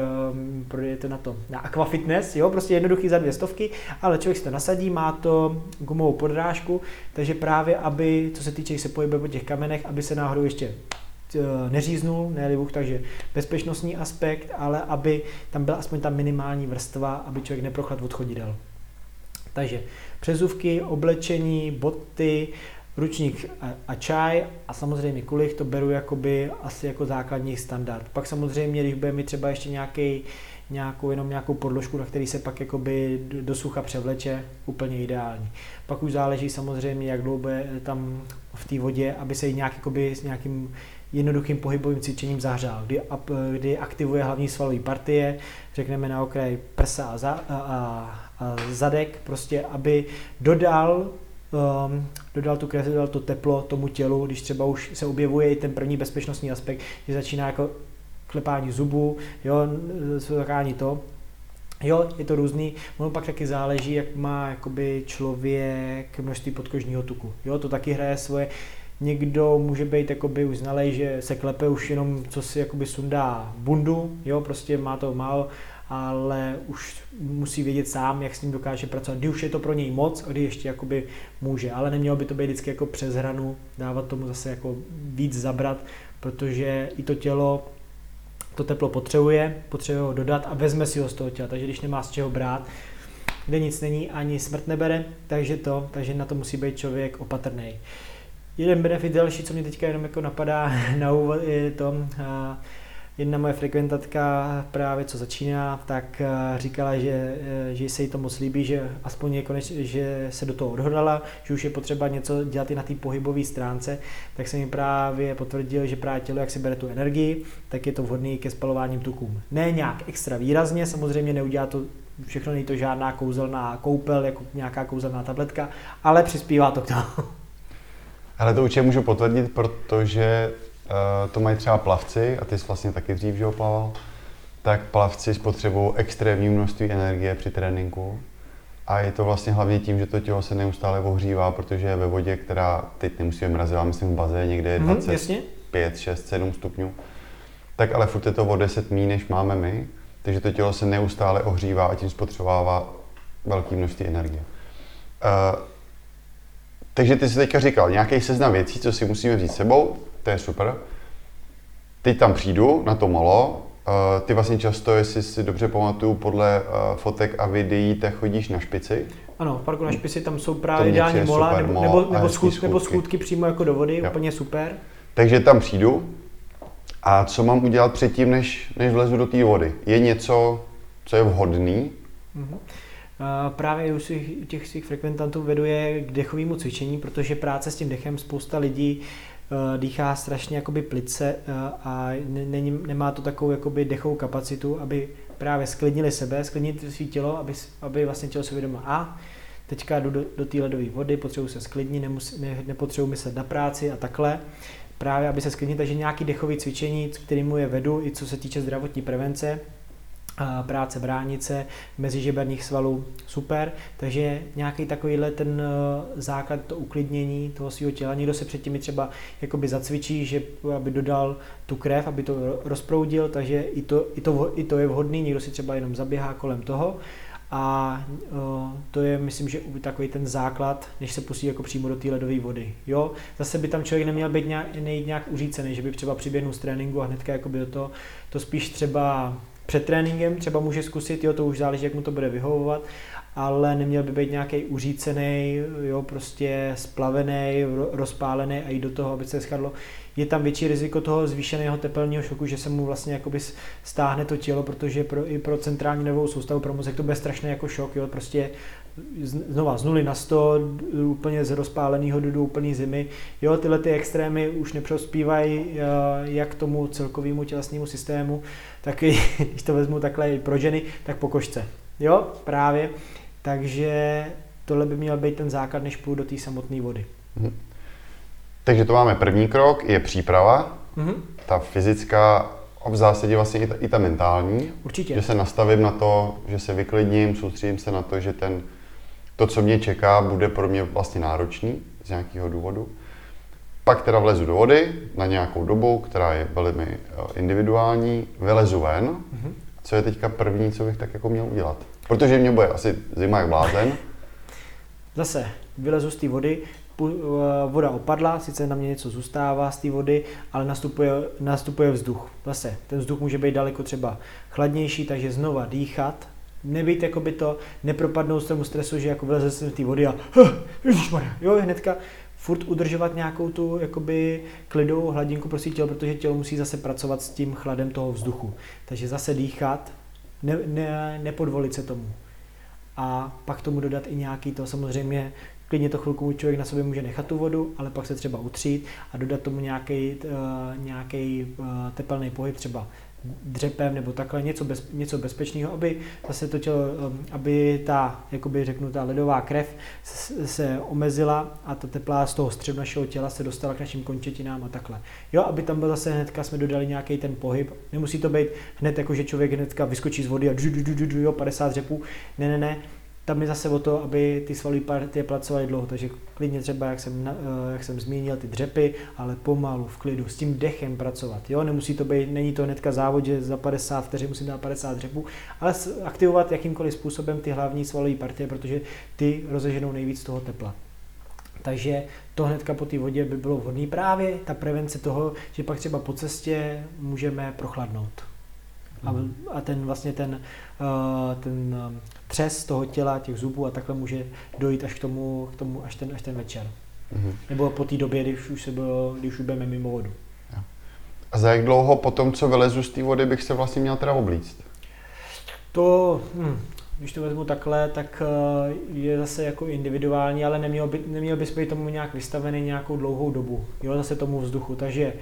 pro, je to na to, na aquafitness, jo, prostě jednoduchý za dvě stovky, ale člověk si to nasadí, má to gumovou podrážku, takže právě aby, co se týče, když se pohybe po těch kamenech, aby se náhodou ještě neříznul, ne libuch, takže bezpečnostní aspekt, ale aby tam byla aspoň ta minimální vrstva, aby člověk neprochladl od chodidel. Takže přezůvky, oblečení, boty, ručník a čaj a samozřejmě kulich, to beru jakoby asi jako základní standard. Pak samozřejmě, když bude mít třeba ještě nějaký, nějakou, jenom nějakou podložku, na který se pak jakoby do sucha převleče, úplně ideální. Pak už záleží samozřejmě, jak dlouho bude tam v té vodě, aby se jí nějak jakoby, s nějakým jednoduchým pohybovým cvičením zahřál, kdy, kdy aktivuje hlavní svalové partie, řekneme na okraj prsa a, za, a, a zadek, prostě aby dodal, um, dodal tu krev, dodal to teplo tomu tělu, když třeba už se objevuje i ten první bezpečnostní aspekt, že začíná jako klepání zubů, jo, zvládání to. Jo, je to různý, ono pak taky záleží, jak má jakoby člověk množství podkožního tuku. Jo, to taky hraje svoje. Někdo může být jakoby už znalej, že se klepe už jenom, co si jakoby sundá bundu, jo, prostě má to málo, ale už musí vědět sám, jak s ním dokáže pracovat, kdy už je to pro něj moc a kdy ještě jakoby může, ale nemělo by to být vždycky jako přes hranu, dávat tomu zase jako víc zabrat, protože i to tělo to teplo potřebuje, potřebuje ho dodat a vezme si ho z toho těla, takže když nemá z čeho brát, kde nic není, ani smrt nebere, takže, to, takže na to musí být člověk opatrný. Jeden benefit další, co mě teďka jenom jako napadá na úvod, je to, jedna moje frekventatka právě co začíná, tak říkala, že, že se jí to moc líbí, že aspoň je koneč, že se do toho odhodlala, že už je potřeba něco dělat i na té pohybové stránce, tak se mi právě potvrdil, že právě tělo, jak si bere tu energii, tak je to vhodné ke spalováním tukům. Ne nějak extra výrazně, samozřejmě neudělá to všechno, není to žádná kouzelná koupel, jako nějaká kouzelná tabletka, ale přispívá to k tomu. Ale to určitě můžu potvrdit, protože uh, to mají třeba plavci, a ty jsi vlastně taky dřív, že plaval, tak plavci spotřebují extrémní množství energie při tréninku. A je to vlastně hlavně tím, že to tělo se neustále ohřívá, protože je ve vodě, která teď nemusí mrazit, myslím v bazéně, někde je dvacet pět, šest, sedm stupňů. Tak ale furt je to o deset míň, než máme my, takže to tělo se neustále ohřívá a tím spotřebovává velké množství energie. Uh, Takže ty jsi teďka říkal, nějaký seznam věcí, co si musíme vzít sebou, to je super. Teď tam přijdu na to malo, ty vlastně často, jestli si dobře pamatuju, podle fotek a videí, tak chodíš na špici. Ano, v parku na špici tam jsou právě ideální mola, super, nebo, nebo, nebo, schůd, nebo schůdky přímo jako do vody, jo. Úplně super. Takže tam přijdu a co mám udělat předtím, než, než vlezu do té vody? Je něco, co je vhodný? Mhm. Právě u těch svých frekventantů veduje k dechovému cvičení, protože práce s tím dechem, spousta lidí dýchá strašně jakoby plice a není, nemá to takovou jakoby dechovou kapacitu, aby právě sklidnili sebe, sklidnili své tělo, aby, aby vlastně tělo se vědomilo. A teďka jdu do, do té ledové vody, potřebuji se sklidnit, ne, nepotřebuji myslet na práci a takhle. Právě, aby se sklidnili, takže nějaké dechové cvičení, kterému je vedu, i co se týče zdravotní prevence, práce bránice, mezižeberních svalů, super, takže nějaký takovýhle ten základ, to uklidnění toho svého těla, někdo se předtím třeba jakoby zacvičí, že aby dodal tu krev, aby to rozproudil, takže i to, i to, i to je vhodný, někdo si třeba jenom zaběhá kolem toho a to je, myslím, že takový ten základ, než se pustí jako přímo do té ledové vody, jo, zase by tam člověk neměl být nějak, nejít nějak uřícený, že by třeba přiběhnul z tréninku a hnedka jakoby do toho, to spíš třeba před tréninkem třeba může zkusit, jo, to už záleží, jak mu to bude vyhovovat, ale neměl by být nějaký uřícený, jo, prostě splavený, rozpálený a jít do toho, aby se schadlo. Je tam větší riziko toho zvýšeného tepelního šoku, že se mu vlastně jakoby stáhne to tělo, protože pro, i pro centrální nervovou soustavu, pro mozek to bude strašný jako šok, jo, prostě znova z nuly na sto, úplně z rozpáleného do úplný zimy, jo, tyhle ty extrémy už nepřospívají jak tomu celkovému tělesnému systému, tak i, když to vezmu takhle i pro ženy, tak po košce. Jo, právě, takže tohle by měl být ten základ, než půjdu do té samotné vody. Mhm. Takže to máme první krok, je příprava, mhm. ta fyzická a v zásadě vlastně i ta, i ta mentální. Určitě. Že se nastavím na to, že se vyklidním, soustředím se na to, že ten, to, co mě čeká, bude pro mě vlastně náročný z nějakého důvodu. Pak teda vlezu do vody na nějakou dobu, která je velmi individuální, vylezu ven. Mhm. Co je teďka první, co bych tak jako měl udělat? Protože mě bude asi zima jak blázen. Zase vylezu z té vody, voda opadla, sice na mě něco zůstává z té vody, ale nastupuje, nastupuje vzduch. Zase ten vzduch může být daleko třeba chladnější, takže znova dýchat, nebýt jakoby to, nepropadnout z tomu stresu, že jako vyleze jsem z té vody a jo, hnedka furt udržovat nějakou tu jakoby klidovou hladinku pro svý tělo, protože tělo musí zase pracovat s tím chladem toho vzduchu. Takže zase dýchat, ne, ne, nepodvolit se tomu. A pak tomu dodat i nějaký to samozřejmě Klidně to chvilku člověk na sobě může nechat tu vodu, ale pak se třeba utřít a dodat tomu nějaký, nějaký tepelný pohyb, třeba dřepem nebo takhle, něco, bez, něco bezpečného, aby zase to tělo, aby ta, jakoby řeknu, ta ledová krev se omezila a ta teplá z toho středu našeho těla se dostala k našim končetinám a takhle. Jo, aby tam byl zase hnedka, jsme dodali nějaký ten pohyb. Nemusí to být hned jako, že člověk hnedka vyskočí z vody a džu, džu, džu, džu, jo, padesát dřepů. Ne, ne, ne. Tam je zase o to, aby ty svalové partie pracovaly dlouho, takže klidně třeba, jak jsem, jak jsem zmínil, ty dřepy, ale pomalu, v klidu, s tím dechem pracovat. Jo? Nemusí to být, není to hnedka závod, že za padesát vteřin musím dát padesát dřepů, ale aktivovat jakýmkoliv způsobem ty hlavní svalové partie, protože ty rozeženou nejvíc toho tepla. Takže to hnedka po té vodě by bylo vhodné, právě ta prevence toho, že pak třeba po cestě můžeme prochladnout. Hmm. A, a ten vlastně ten, ten třes toho těla, těch zubů a takhle může dojít až k tomu, k tomu až, ten, až ten večer. Hmm. Nebo po té době, když už se bylo, když už budeme mimo vodu. A za jak dlouho po tom, co vylezu z té vody, bych se vlastně měl teda oblíct? To, hm, když to vezmu takhle, tak je zase jako individuální, ale neměl, by, neměl bys být tomu nějak vystavený nějakou dlouhou dobu, jo, zase tomu vzduchu, takže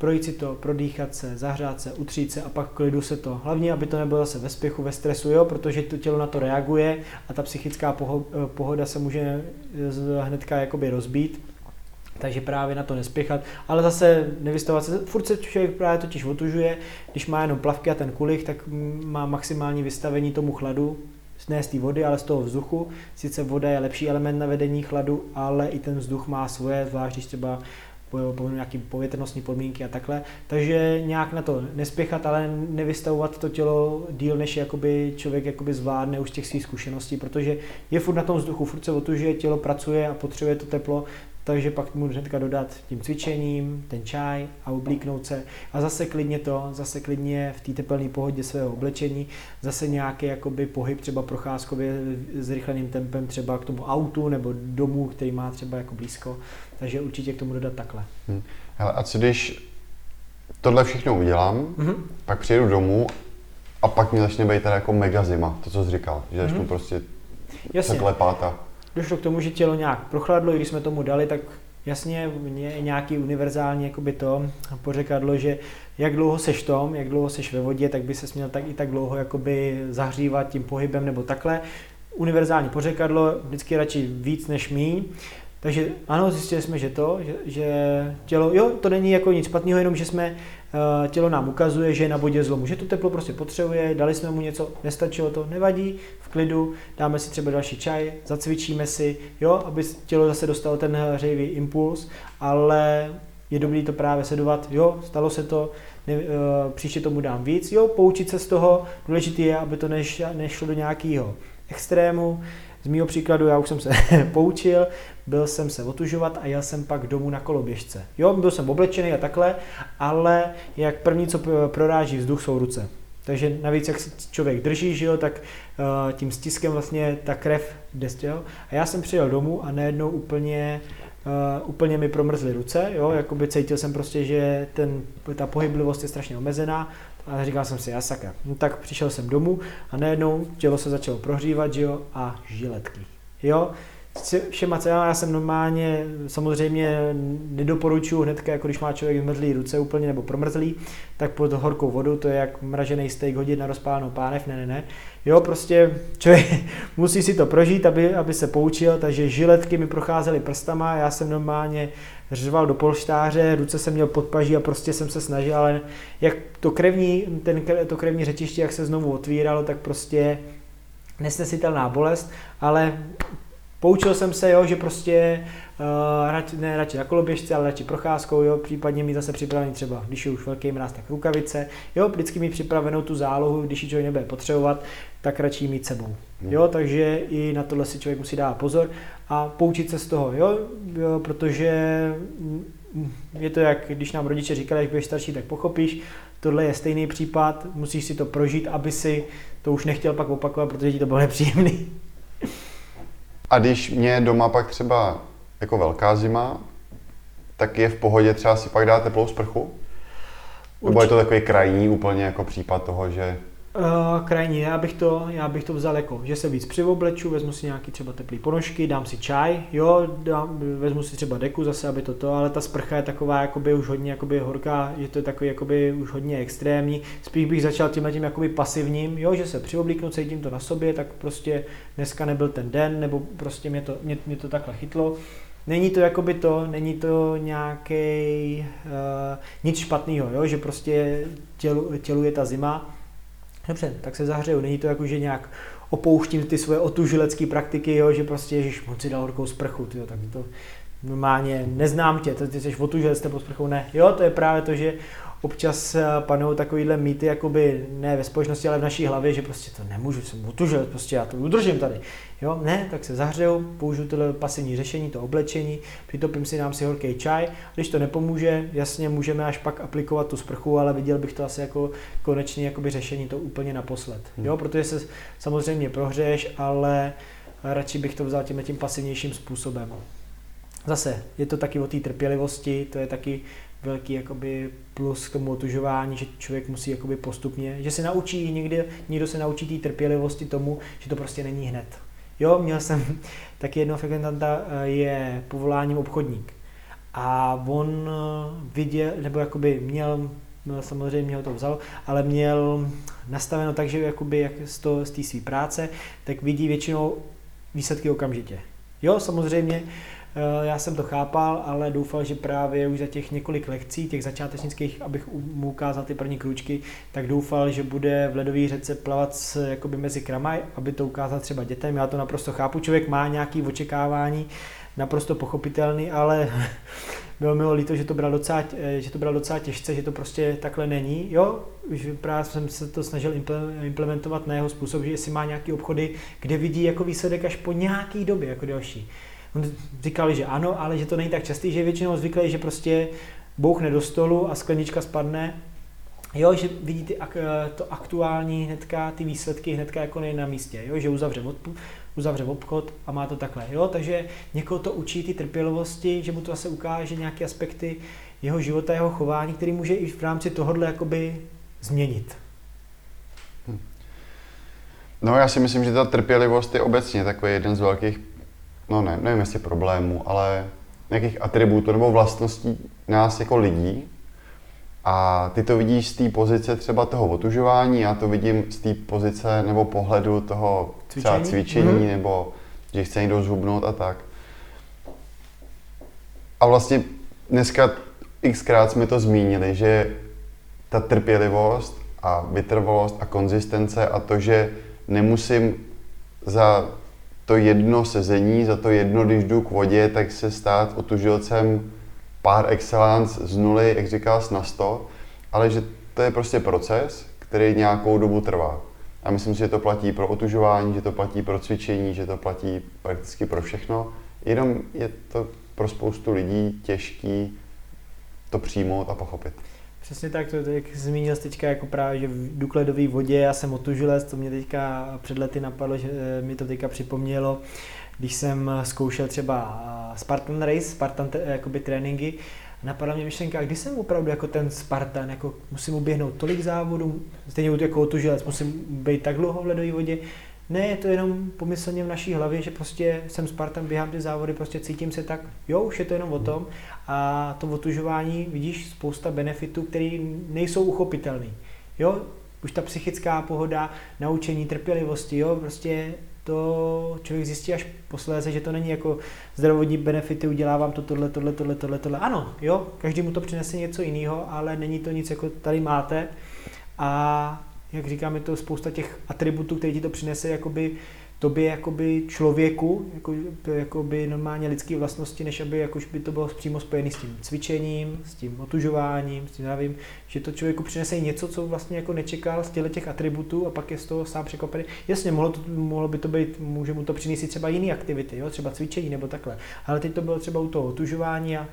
projít si to, prodýchat se, zahřát se, utřít se a pak klidu se to. Hlavně, aby to nebylo zase ve spěchu, ve stresu, jo, protože to tělo na to reaguje a ta psychická poho- pohoda se může hnedka jakoby rozbít. Takže právě na to nespěchat, ale zase nevystavovat se, furt se člověk právě totiž otužuje, když má jenom plavky a ten kulich, tak má maximální vystavení tomu chladu, ne z té vody, ale z toho vzduchu. Sice voda je lepší element na vedení chladu, ale i ten vzduch má svoje, zvlášť když třeba po nějaký povětrnostní podmínky a takhle. Takže nějak na to nespěchat, ale nevystavovat to tělo díl, než jakoby člověk jakoby zvládne už těch svých zkušeností, protože je furt na tom vzduchu, furt se otužuje, tělo pracuje a potřebuje to teplo, takže pak mu hnedka dodat tím cvičením, ten čaj a oblíknout se. A zase klidně to, zase klidně v té tepelné pohodě svého oblečení, zase nějaký jakoby pohyb, třeba procházkově zrychleným tempem třeba k tomu autu nebo domů, který má třeba jako blízko. Takže určitě k tomu dodat takhle. Hmm. Hele, a co když tohle všechno udělám, mm-hmm. pak přijedu domů a pak mi začne být teda jako mega zima, to, co jsi říkal, že začnu mm-hmm. prostě zaklepáta. Došlo k tomu, že tělo nějak prochladlo, i když jsme tomu dali, tak jasně je nějaký univerzální jakoby to pořekadlo, že jak dlouho seš tom, jak dlouho seš ve vodě, tak by ses měl tak i tak dlouho jakoby zahřívat tím pohybem nebo takhle. Univerzální pořekadlo, vždycky radši víc než míň. Takže ano, zjistili jsme, že to, že, že tělo, jo, to není jako nic špatného, jenom že jsme, tělo nám ukazuje, že je na vodě zlomu, že to teplo prostě potřebuje, dali jsme mu něco, nestačilo to, nevadí, v klidu, dáme si třeba další čaj, zacvičíme si, jo, aby tělo zase dostalo ten hřejivý impuls, ale je dobré to právě sledovat, jo, stalo se to, ne, příště tomu dám víc, jo, poučit se z toho, důležité je, aby to neš, nešlo do nějakého extrému. Z mýho příkladu, já už jsem se poučil, byl jsem se otužovat a jel jsem pak domů na koloběžce. Jo, byl jsem oblečený a takhle, ale jak první, co proráží vzduch, jsou ruce. Takže navíc, jak se člověk drží, že jo, tak uh, tím stiskem vlastně ta krev jde. Jo? A já jsem přijel domů a najednou úplně, uh, úplně mi promrzly ruce, jo, jakoby cítil jsem prostě, že ten, ta pohyblivost je strašně omezená. A říkal jsem si, já sakra. No tak přišel jsem domů a najednou tělo se začalo prohřívat, jo, a žiletky, jo. S všema celá, já jsem normálně, samozřejmě nedoporučuji hnedka, jako když má člověk zmrzlý ruce úplně nebo promrzlý, tak pod horkou vodu, to je jak mražený steak hodit na rozpálenou pánev, ne, ne, ne. Jo, prostě člověk musí si to prožít, aby, aby se poučil, takže žiletky mi procházely prstama, já jsem normálně řval do polštáře, ruce jsem měl pod paží a prostě jsem se snažil, ale jak to krevní, ten, to krevní řečiště, jak se znovu otvíralo, tak prostě nesnesitelná bolest, ale poučil jsem se, jo, že prostě uh, rad, ne radši na koloběžce, ale radši procházkou, jo, případně mít zase připravený třeba, když je už velký mráz, tak rukavice, jo, vždycky mít připravenou tu zálohu, když ji člověk nebude potřebovat, tak radši mít sebou, jo, takže i na tohle si člověk musí dát pozor a poučit se z toho, jo, jo, protože je to jak, když nám rodiče říkali, jak budeš starší, tak pochopíš, tohle je stejný případ, musíš si to prožít, aby si to už nechtěl pak opakovat, protože ti to bylo nepříjemný. A když mě doma pak třeba jako velká zima, tak je v pohodě třeba si pak dát teplou sprchu? Určitě. Nebo je to takový krajní úplně jako případ toho, že... Uh, krajně, já bych to, já bych to vzal jako, že se víc přivobleču, vezmu si nějaký třeba teplý ponožky, dám si čaj, jo, dám, vezmu si třeba deku zase, aby toto, ale ta sprcha je taková jakoby už hodně jakoby horká, že to je takový jakoby už hodně extrémní, spíš bych začal tímhle tím jakoby pasivním, jo, že se přivoblíknu, cítím to na sobě, tak prostě dneska nebyl ten den, nebo prostě mě to, mě, mě to takhle chytlo. Není to jakoby to, není to nějaký uh, nic špatného, jo, že prostě tělu, tělu je ta zima. Dobře, tak se zahřeju. Není to jako, že nějak opouštím ty svoje otužilecké praktiky, jo, že prostě ježiš, moc si dal horkou sprchu, tyjo, tak to normálně neznám tě, ty jsi otužilec pod sprchou, ne. Jo, to je právě to, že občas panou takovýhle mýty, jakoby ne ve společnosti, ale v naší hlavě, že prostě to nemůžu, jsem otužilec, prostě já to udržím tady. Jo, ne, tak se zahřeju, použiju tohle pasivní řešení, to oblečení, přitopím si, dám si horký čaj. Když to nepomůže, jasně můžeme až pak aplikovat tu sprchu, ale viděl bych to asi jako konečný jakoby řešení, to úplně naposled. Jo, protože se samozřejmě prohřeješ, ale radši bych to vzal tím tím pasivnějším způsobem. Zase, je to taky o té trpělivosti, to je taky velký jakoby plus k tomu otužování, že člověk musí jakoby postupně, že se naučí, někdy, někdo se naučí té trpělivosti tomu, že to prostě není hned. Jo, měl jsem taky jednoho frekventanta, je povoláním obchodník a on viděl, nebo jakoby měl, samozřejmě ho to vzal, ale měl nastaveno tak, že jakoby jak z, to, z té své práce, tak vidí většinou výsledky okamžitě. Jo, samozřejmě, já jsem to chápal, ale doufal, že právě už za těch několik lekcí, těch začátečnických, abych mu ukázal ty první krůčky, tak doufal, že bude v ledové řece plavat jakoby mezi kramaj, aby to ukázal třeba dětem. Já to naprosto chápu, člověk má nějaké očekávání, naprosto pochopitelný, ale bylo mi líto, že to bral docela, že to bral docela těžce, že to prostě takhle není. Jo, už právě jsem se to snažil implementovat na jeho způsob, že jestli má nějaké obchody, kde vidí jako výsledek až po nějaký době jako další. On říkal, že ano, ale že to není tak častý, že většinou zvyklý, že prostě bouchne do stolu a sklenička spadne. Jo, že vidí ty, to aktuální hnedka, ty výsledky hnedka jako nej na místě, jo, že uzavře, odp- uzavře obchod a má to takhle. Jo, takže někoho to učí ty trpělivosti, že mu to zase ukáže nějaké aspekty jeho života, jeho chování, který může i v rámci tohohle jakoby změnit. Hm. No já si myslím, že ta trpělivost je obecně takový jeden z velkých no ne, nevím jestli problémů, ale nějakých atributů nebo vlastností nás jako lidí. A ty to vidíš z té pozice třeba toho otužování, já to vidím z té pozice nebo pohledu toho cvičení, třeba cvičení mm-hmm. nebo že chce někdo zhubnout a tak. A vlastně dneska xkrát jsme to zmínili, že ta trpělivost a vytrvalost a konzistence a to, že nemusím za to jedno sezení, za to jedno, když jdu k vodě, tak se stát otužilcem pár excellence z nuly, jak říkáš, na sto, ale že to je prostě proces, který nějakou dobu trvá. A myslím si, že to platí pro otužování, že to platí pro cvičení, že to platí prakticky pro všechno. Jenom je to pro spoustu lidí těžký to přijmout a pochopit. Přesně tak, to jak zmínil jsi teďka jako právě, že v důkladové vodě, já jsem otužilec, to mě teďka před lety napadlo, že mi to teďka připomnělo, když jsem zkoušel třeba Spartan Race, Spartan jakoby tréninky, napadla mě myšlenka, když jsem opravdu jako ten Spartan, jako musím uběhnout tolik závodů, stejně jako otužilec, musím být tak dlouho v ledové vodě. Ne, je to jenom pomyslně v naší hlavě, že prostě jsem Spartan, běhám ty závody, prostě cítím se tak, jo, už je to jenom o tom. A to otužování, vidíš, spousta benefitů, které nejsou uchopitelné. Jo, už ta psychická pohoda, naučení trpělivosti, jo, prostě to člověk zjistí až posléze, že to není jako zdravotní benefity, udělávám to tohle, tohle, tohle, tohle, tohle. Ano, jo, každý mu to přinese něco jiného, ale není to nic, jako tady máte. A jak říkám, je to spousta těch atributů, které ti to přinese jakoby tobě jakoby člověku, jako, jakoby normálně lidské vlastnosti, než aby jakož by to bylo přímo spojené s tím cvičením, s tím otužováním, s tím závím, že to člověku přinese něco, co vlastně jako nečekal z těchto těch atributů a pak je z toho sám překvapený. Jasně, mohlo, to, mohlo by to být, může mu to přinést třeba jiné aktivity, jo? Třeba cvičení nebo takhle, ale teď to bylo třeba u toho otužování a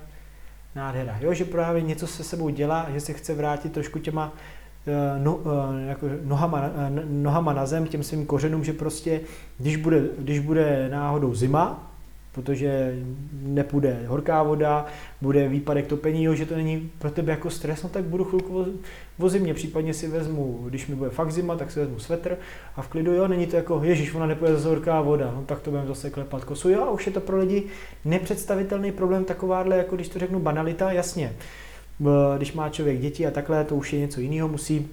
nádhera, jo? Že právě něco se sebou dělá, že se chce vrátit trošku těma No, jako nohama, nohama na zem, těm svým kořenům, že prostě, když bude, když bude náhodou zima, protože nepůjde horká voda, bude výpadek topení, že to není pro tebe jako stres, no tak budu chvilku vo zimě, případně si vezmu, když mi bude fakt zima, tak si vezmu svetr a v klidu, jo, není to jako, ježiš, ona nepůjde zase horká voda, no tak to budeme zase klepat kosu, jo, a už je to pro lidi nepředstavitelný problém, takováhle, jako když to řeknu, banalita, jasně, když má člověk děti a takhle, to už je něco jiného, musí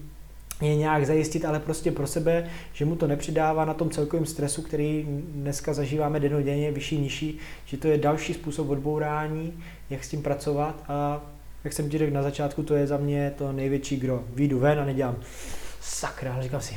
je nějak zajistit, ale prostě pro sebe, že mu to nepřidává na tom celkovém stresu, který dneska zažíváme dennodenně, vyšší, nižší, že to je další způsob odbourání, jak s tím pracovat a jak jsem ti řekl na začátku, to je za mě to největší gro. Vyjdu ven a nedělám sakra, ale říkám si,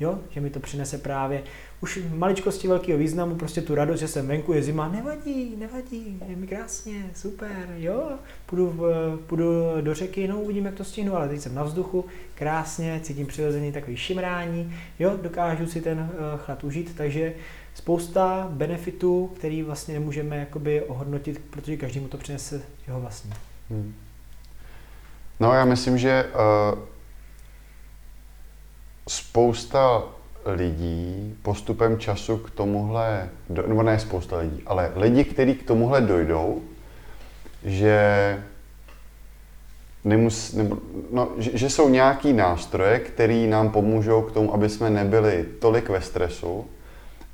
jo, že mi to přinese právě už maličkosti velkého významu, prostě tu radost, že jsem venku, je zima, nevadí, nevadí, je mi krásně, super, jo, půjdu, v, půjdu do řeky, no uvidím, jak to stihnu, ale teď jsem na vzduchu, krásně, cítím přirozený takový šimrání, jo, dokážu si ten chlad užít, takže spousta benefitů, který vlastně nemůžeme jakoby ohodnotit, protože každému to přinese jeho vlastní. Hmm. No já myslím, že uh, spousta lidí postupem času k tomuhle, nebo ne spousta lidí, ale lidi, kteří k tomuhle dojdou, že, nemus, nebo, no, že, že jsou nějaký nástroje, které nám pomůžou k tomu, aby jsme nebyli tolik ve stresu,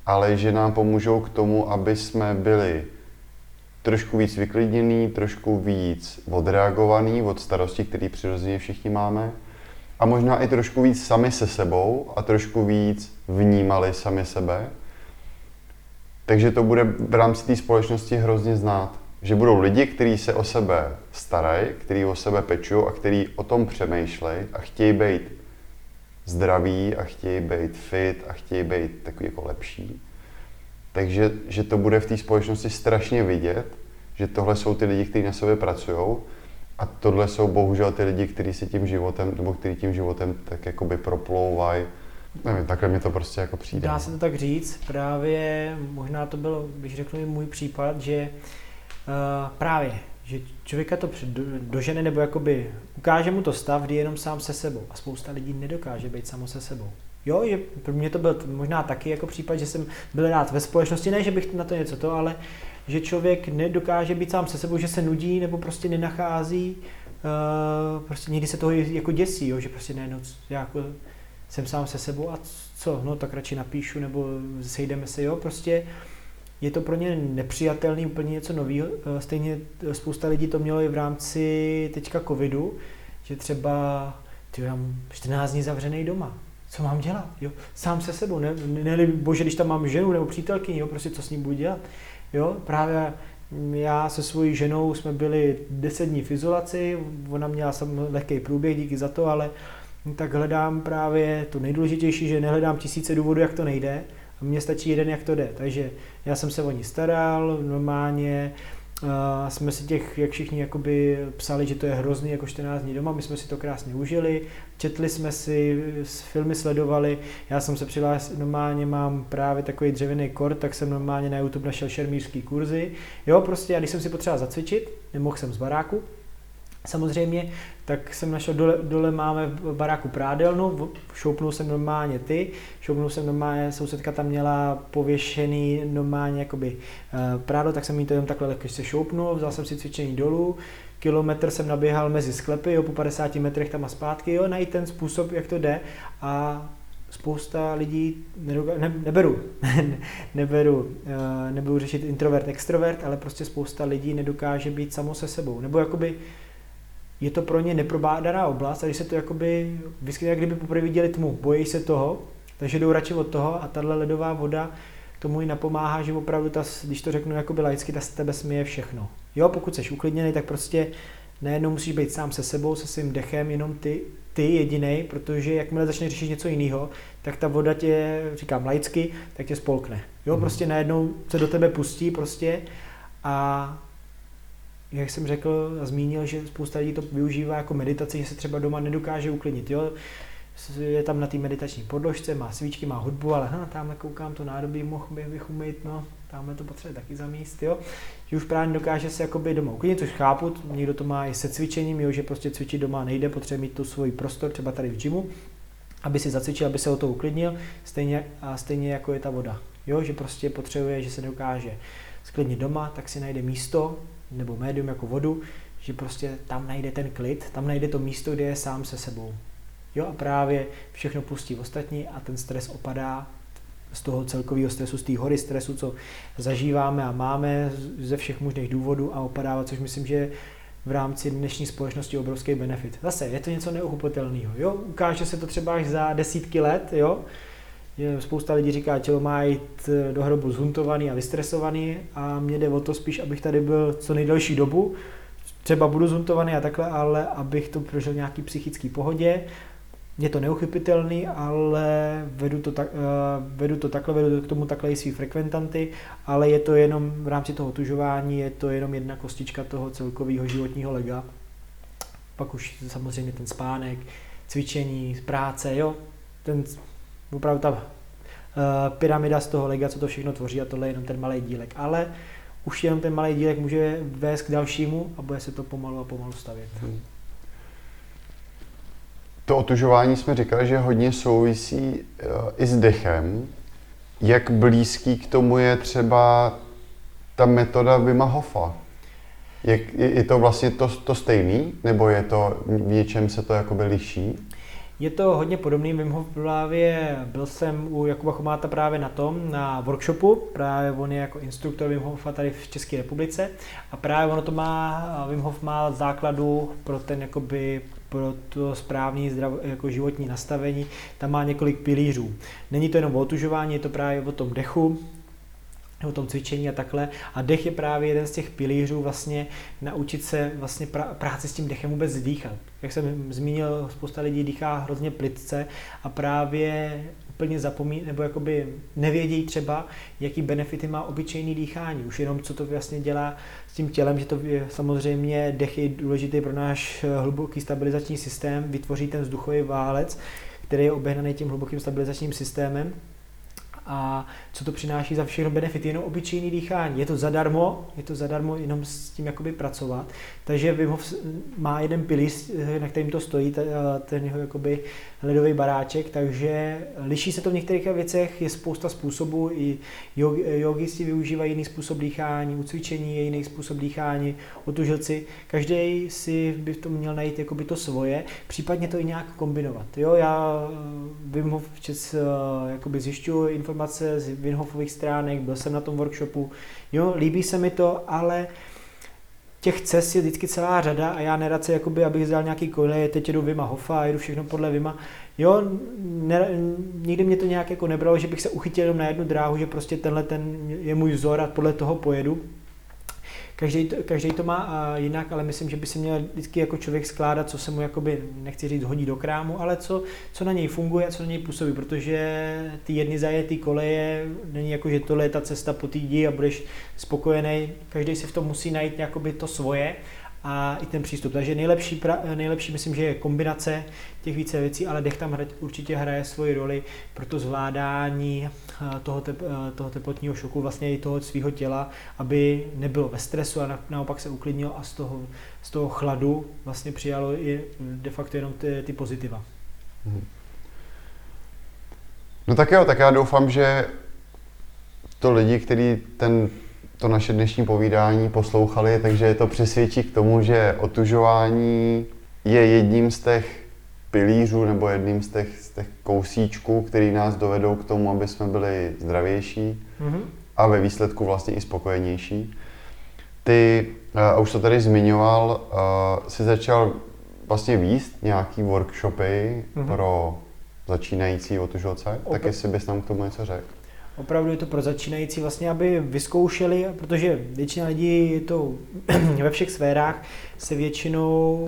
ale že nám pomůžou k tomu, aby jsme byli trošku víc vyklidněný, trošku víc odreagovaný od starostí, které přirozeně všichni máme, a možná i trošku víc sami se sebou a trošku víc vnímali sami sebe. Takže to bude v rámci té společnosti hrozně znát, že budou lidi, kteří se o sebe starají, kteří o sebe pečují a kteří o tom přemýšlejí a chtějí být zdraví a chtějí být fit a chtějí být takový jako lepší. Takže že to bude v té společnosti strašně vidět, že tohle jsou ty lidi, kteří na sobě pracují. A tohle jsou bohužel ty lidi, kteří si tím životem, nebo kteří tím životem tak jakoby proplouvají. Nevím, takhle mi to prostě jako přijde. Dá se to tak říct, právě možná to byl, když řeknu i můj případ, že uh, právě, že člověka to dožene, nebo jakoby ukáže mu to stav, kdy je jenom sám se sebou. A spousta lidí nedokáže být samo se sebou. Jo, že pro mě to byl možná taky jako případ, že jsem byl rád ve společnosti, ne, že bych na to něco to, ale že člověk nedokáže být sám se sebou, že se nudí nebo prostě nenachází, uh, prostě někdy se toho jako děsí, jo, že prostě ne, no, já jako jsem sám se sebou a co, no tak radši napíšu nebo sejdeme se, jo, prostě je to pro ně nepřijatelný, úplně něco nového, stejně spousta lidí to mělo i v rámci teďka covidu, že třeba, tyjo, já mám čtrnáct dní zavřený doma. Co mám dělat? Jo? Sám se sebou, ne, ne, ne, bože, když tam mám ženu nebo přítelkyni, jo? Prostě co s ní budu dělat? Jo? Právě já se svojí ženou jsme byli deset dní v izolaci, ona měla sam lehký průběh, díky za to, ale tak hledám právě to nejdůležitější, že nehledám tisíce důvodů, jak to nejde, a mně stačí jeden, jak to jde, takže já jsem se o ní staral, normálně uh, jsme si těch, jak všichni jakoby psali, že to je hrozný, jako čtrnáct dní doma, my jsme si to krásně užili, četli jsme si, filmy sledovali, já jsem se přihlásil, normálně mám právě takový dřevěný kort, tak jsem normálně na YouTube našel šermířský kurzy, jo, prostě, a když jsem si potřeboval zacvičit, nemohl jsem z baráku, samozřejmě, tak jsem našel, dole, dole máme v baráku prádelnu, šoupnul jsem normálně ty, šoupnul jsem normálně, sousedka tam měla pověšený normálně jakoby prádlo, tak jsem jí to jenom takhle lehko se šoupnul, vzal jsem si cvičení dolů, kilometr jsem naběhal mezi sklepy, jo, po padesáti metrech tam a zpátky, jo, najít ten způsob, jak to jde, a spousta lidí nedoká... ne, neberu, neberu, nebudu řešit introvert, extrovert, ale prostě spousta lidí nedokáže být samo se sebou, nebo jakoby je to pro ně neprobádaná oblast a když se to jakoby vyskytí, jak kdyby poprvé viděli tmu, bojí se toho, takže jdou radši od toho a tahle ledová voda tomu ji napomáhá, že opravdu, ta, když to řeknu jakoby laicky, ta z tebe smije všechno. Jo, pokud jsi uklidněný, tak prostě nejenom musíš být sám se sebou, se svým dechem, jenom ty, ty jedinej, protože jakmile začneš řešit něco jiného, tak ta voda tě, říkám laicky, tak tě spolkne. Jo, hmm. Prostě najednou se do tebe pustí prostě a jak jsem řekl a zmínil, že spousta lidí to využívá jako meditaci, že se třeba doma nedokáže uklidnit, jo. Je tam na té meditační podložce, má svíčky, má hudbu, ale hm, tamhle koukám, to nádobí mohl bych umýt, no, tamhle to potřebuje taky zamíst, jo. Že už právě dokáže se jakoby doma uklidnit, což chápu, někdo to má i se cvičením, jo, že prostě cvičit doma nejde, potřebuje mít tu svůj prostor, třeba tady v gymu, aby si zacvičil, aby se o to uklidnil, stejně, a stejně jako je ta voda. Jo, že prostě potřebuje, že se dokáže sklidnit doma, tak si najde místo, nebo médium jako vodu, že prostě tam najde ten klid, tam najde to místo, kde je sám se sebou. Jo, a právě všechno pustí ostatní a ten stres opadá z toho celkového stresu, z té hory stresu, co zažíváme a máme ze všech možných důvodů a opadává, což myslím, že v rámci dnešní společnosti obrovský benefit. Zase je to něco neuchopitelného. Jo? Ukáže se to třeba až za desítky let. Jo? Spousta lidí říká, tělo má jít do hrobu zhuntovaný a vystresovaný a mně jde o to spíš, abych tady byl co nejdelší dobu. Třeba budu zhuntovaný a takhle, ale abych to prožil nějaký psychický pohodě. Je to neuchopitelný, ale vedu to, tak, vedu to takhle, vedu k tomu takhle i svý frekventanty, ale je to jenom v rámci toho otužování, je to jenom jedna kostička toho celkového životního lega. Pak už samozřejmě ten spánek, cvičení, práce, jo, ten opravdu ta uh, pyramida z toho lega, co to všechno tvoří a tohle je jenom ten malý dílek, ale už jenom ten malý dílek může vést k dalšímu a bude se to pomalu a pomalu stavět. Hmm. To otužování jsme říkali, že hodně souvisí i s dechem. Jak blízký k tomu je třeba ta metoda Wima Hofa? Jak, je to vlastně to, to stejný, nebo je to, v něčem se to jakoby liší? Je to hodně podobný. Wim Hof právě, byl jsem u Jakuba Chomáta právě na tom, na workshopu. Právě on je jako instruktor Wim Hofa tady v České republice. A právě ono to má, Wim Hof má základu pro ten jakoby pro to správné jako životní nastavení, tam má několik pilířů. Není to jenom o otužování, je to právě o tom dechu, o tom cvičení a takhle. A dech je právě jeden z těch pilířů, vlastně naučit se vlastně pra- práci s tím dechem vůbec dýchat. Jak jsem zmínil, spousta lidí dýchá hrozně plytce a právě úplně zapomínají, nebo jakoby nevědí třeba, jaký benefity má obyčejný dýchání. Už jenom co to vlastně dělá s tím tělem, že to je, samozřejmě dech je důležitý pro náš hluboký stabilizační systém, vytvoří ten vzduchový válec, který je obehnaný tím hlubokým stabilizačním systémem. A co to přináší za všechno benefity, jenom obyčejný dýchání. Je to zadarmo, je to zadarmo jenom s tím jakoby pracovat. Takže Wim Hof má jeden pilíř, na kterým to stojí, ten jeho jakoby ledový baráček, takže liší se to v některých věcech, je spousta způsobů, i jogisti využívají jiný způsob dýchání, u cvičení je jiný způsob dýchání, otužilci, každý si by v tom měl najít jakoby to svoje, případně to i nějak kombinovat. Jo, já Wim Hof včas jakoby zjišťuji informace z Wim Hofových stránek, byl jsem na tom workshopu, jo, líbí se mi to, ale těch cest je vždycky celá řada a já nerad se, jakoby, abych vzal nějaký koleje, teď jedu Wima Hofa a jedu všechno podle Wima, jo, ne, nikdy mě to nějak jako nebralo, že bych se uchytil jenom na jednu dráhu, že prostě tenhle ten je můj vzor a podle toho pojedu. Každý to, každý to má a jinak, ale myslím, že by se měl vždycky jako člověk skládat, co se mu jakoby, nechci říct, hodí do krámu, ale co, co na něj funguje a co na něj působí, protože ty jedny zajetý koleje, není jako, že tohle je ta cesta po týdí a budeš spokojený, každý si v tom musí najít jakoby to svoje a i ten přístup. Takže nejlepší, pra, nejlepší myslím, že je kombinace těch více věcí, ale dech tam hra, určitě hraje svoji roli pro to zvládání toho, tep, toho teplotního šoku, vlastně i toho svého těla, aby nebylo ve stresu a naopak se uklidnilo a z toho, z toho chladu vlastně přijalo i de facto jenom ty, ty pozitiva. No tak jo, tak já doufám, že to lidi, kteří ten to naše dnešní povídání poslouchali, takže to přesvědčí k tomu, že otužování je jedním z těch pilířů nebo jedním z těch, z těch kousíčků, který nás dovedou k tomu, aby jsme byli zdravější mm-hmm. a ve výsledku vlastně i spokojenější. Ty, a už to tady zmiňoval, si začal vlastně vést nějaký workshopy mm-hmm. pro začínající otužovce, okay. Tak jestli bys nám k tomu něco řekl. Opravdu je to pro začínající, vlastně, aby vyzkoušeli, protože většina lidí je to ve všech sférách, se většinou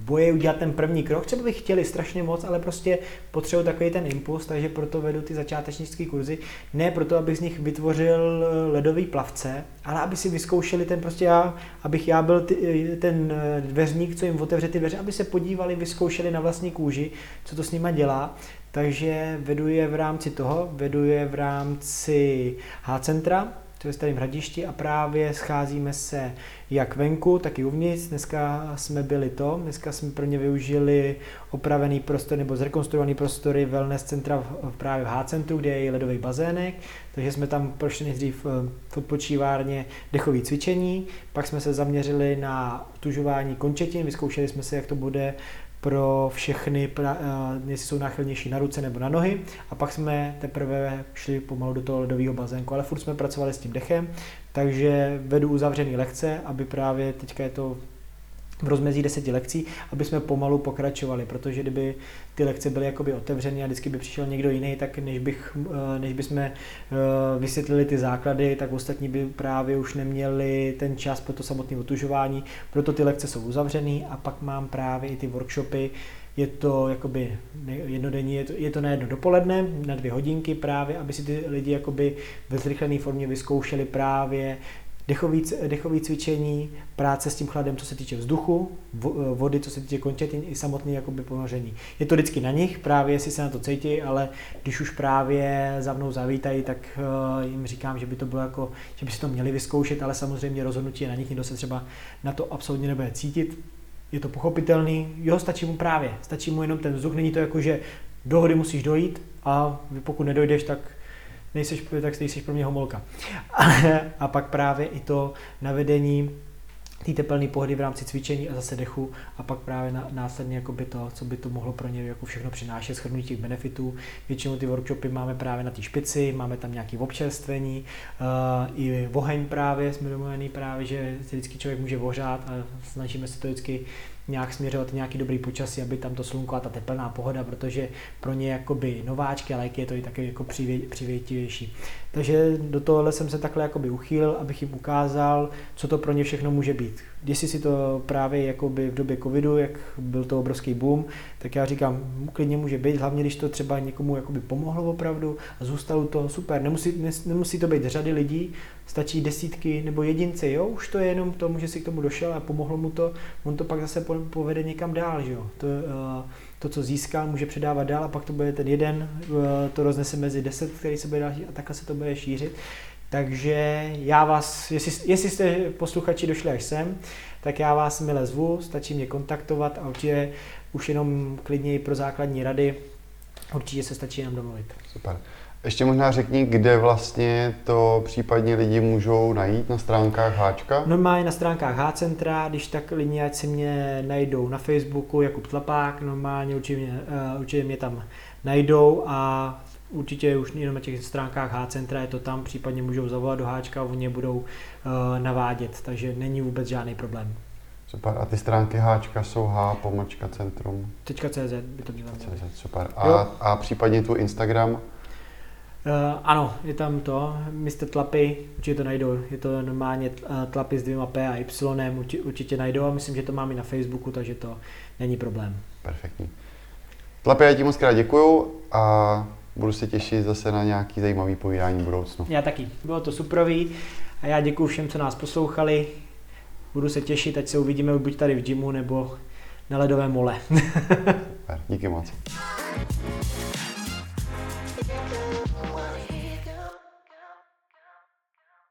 bojí udělat ten první krok. Třeba by chtěli strašně moc, ale prostě potřebují takový ten impuls, takže proto vedu ty začátečnické kurzy. Ne proto, abych z nich vytvořil ledový plavce, ale aby si vyzkoušeli ten prostě já, abych já byl ty, ten dveřník, co jim otevře ty dveře, aby se podívali, vyzkoušeli na vlastní kůži, co to s nima dělá. Takže vedu je v rámci toho, vedu je v rámci H-Centra, to je ve Starém Hradišti a právě scházíme se jak venku, tak i uvnitř. Dneska jsme byli to, dneska jsme pro ně využili opravený prostor nebo zrekonstruovaný prostory wellness centra v, právě v H-Centru, kde je ledový bazének, takže jsme tam prošli nejdřív v odpočívárně dechové cvičení, pak jsme se zaměřili na utužování končetin, vyzkoušeli jsme se, jak to bude pro všechny, jestli jsou náchylnější na ruce nebo na nohy, a pak jsme teprve šli pomalu do toho ledového bazénku, ale furt jsme pracovali s tím dechem, takže vedu uzavřený lekce, aby právě teďka je to v rozmezí deseti lekcí, aby jsme pomalu pokračovali, protože kdyby ty lekce byly jakoby otevřené a vždycky by přišel někdo jiný, tak než, bych, než bychom vysvětlili ty základy, tak ostatní by právě už neměli ten čas pro to samotné otužování, proto ty lekce jsou uzavřené a pak mám právě i ty workshopy, je to jakoby jednodenní, je to, je to na jedno dopoledne, na dvě hodinky právě, aby si ty lidi jakoby ve zrychlené formě vyzkoušeli právě Dechový, dechový cvičení, práce s tím chladem, co se týče vzduchu, vody, co se týče končetin i samotný jakoby ponoření. Je to vždycky na nich, právě jestli se na to cítí, ale když už právě za mnou zavítají, tak jim říkám, že by to bylo jako, že by si to měli vyzkoušet, ale samozřejmě rozhodnutí je na nich, někdo se třeba na to absolutně nebude cítit. Je to pochopitelný, jo, stačí mu právě, stačí mu jenom ten vzduch, není to jako, že dohody musíš dojít a pokud nedojdeš, tak nejseš, tak nejseš pro mě homolka. A pak právě i to navedení té tepelné pohody v rámci cvičení a zase dechu a pak právě na, následně jakoby to, co by to mohlo pro ně jako všechno přinášet, shrnutí těch benefitů. Většinou ty workshopy máme právě na té špici, máme tam nějaké občerstvení, uh, i oheň právě, jsme domluvený právě, že se vždycky člověk může ohřát a snažíme se to vždycky nějak směřovat nějaký dobrý počasí, aby tam to slunko a ta teplná pohoda, protože pro ně jakoby nováčky a lajky je to i taky jako přivětivější. Takže do tohohle jsem se takhle jakoby uchýlil, abych jim ukázal, co to pro ně všechno může být. Jestli si to právě jakoby v době covidu, jak byl to obrovský boom, tak já říkám, klidně může být, hlavně když to třeba někomu jakoby pomohlo opravdu a zůstalo to super. Nemusí, ne, nemusí to být řady lidí, stačí desítky nebo jedince, jo, už to je jenom tomu, že si k tomu došel a pomohlo mu to, on to pak zase povede někam dál, že jo. To, to, co získá, může předávat dál a pak to bude ten jeden, to roznese mezi deset, který se bude dál a takhle se to bude šířit. Takže já vás, jestli, jestli jste posluchači došli až sem, tak já vás mile zvu, stačí mě kontaktovat a určitě už jenom klidně pro základní rady, určitě se stačí nám domluvit. Super. Ještě možná řekni, kde vlastně to případně lidi můžou najít na stránkách Háčka? Normálně na stránkách H-Centra, když tak lidi, ať si mě najdou na Facebooku, Jakub Tlapák, normálně určitě, určitě mě tam najdou a určitě už jenom na těch stránkách H-Centra je to tam, případně můžou zavolat do Háčka a oni budou uh, navádět, takže není vůbec žádný problém. Super. A ty stránky Háčka jsou h pomlčka centrum .cz by to mělo. .cz, super. A, a případně tvůj Instagram? Uh, ano, je tam to, mr tlappy, určitě to najdou, je to normálně tlapy s dvěma P a Y, určitě najdou a myslím, že to mám i na Facebooku, takže to není problém. Perfektní. Tlapy, já ti moc krát děkuju a budu se těšit zase na nějaký zajímavý povídání v budoucnu. Já taky, bylo to superový a já děkuju všem, co nás poslouchali, budu se těšit, ať se uvidíme buď tady v gymu nebo na ledovém mole. Super, díky moc.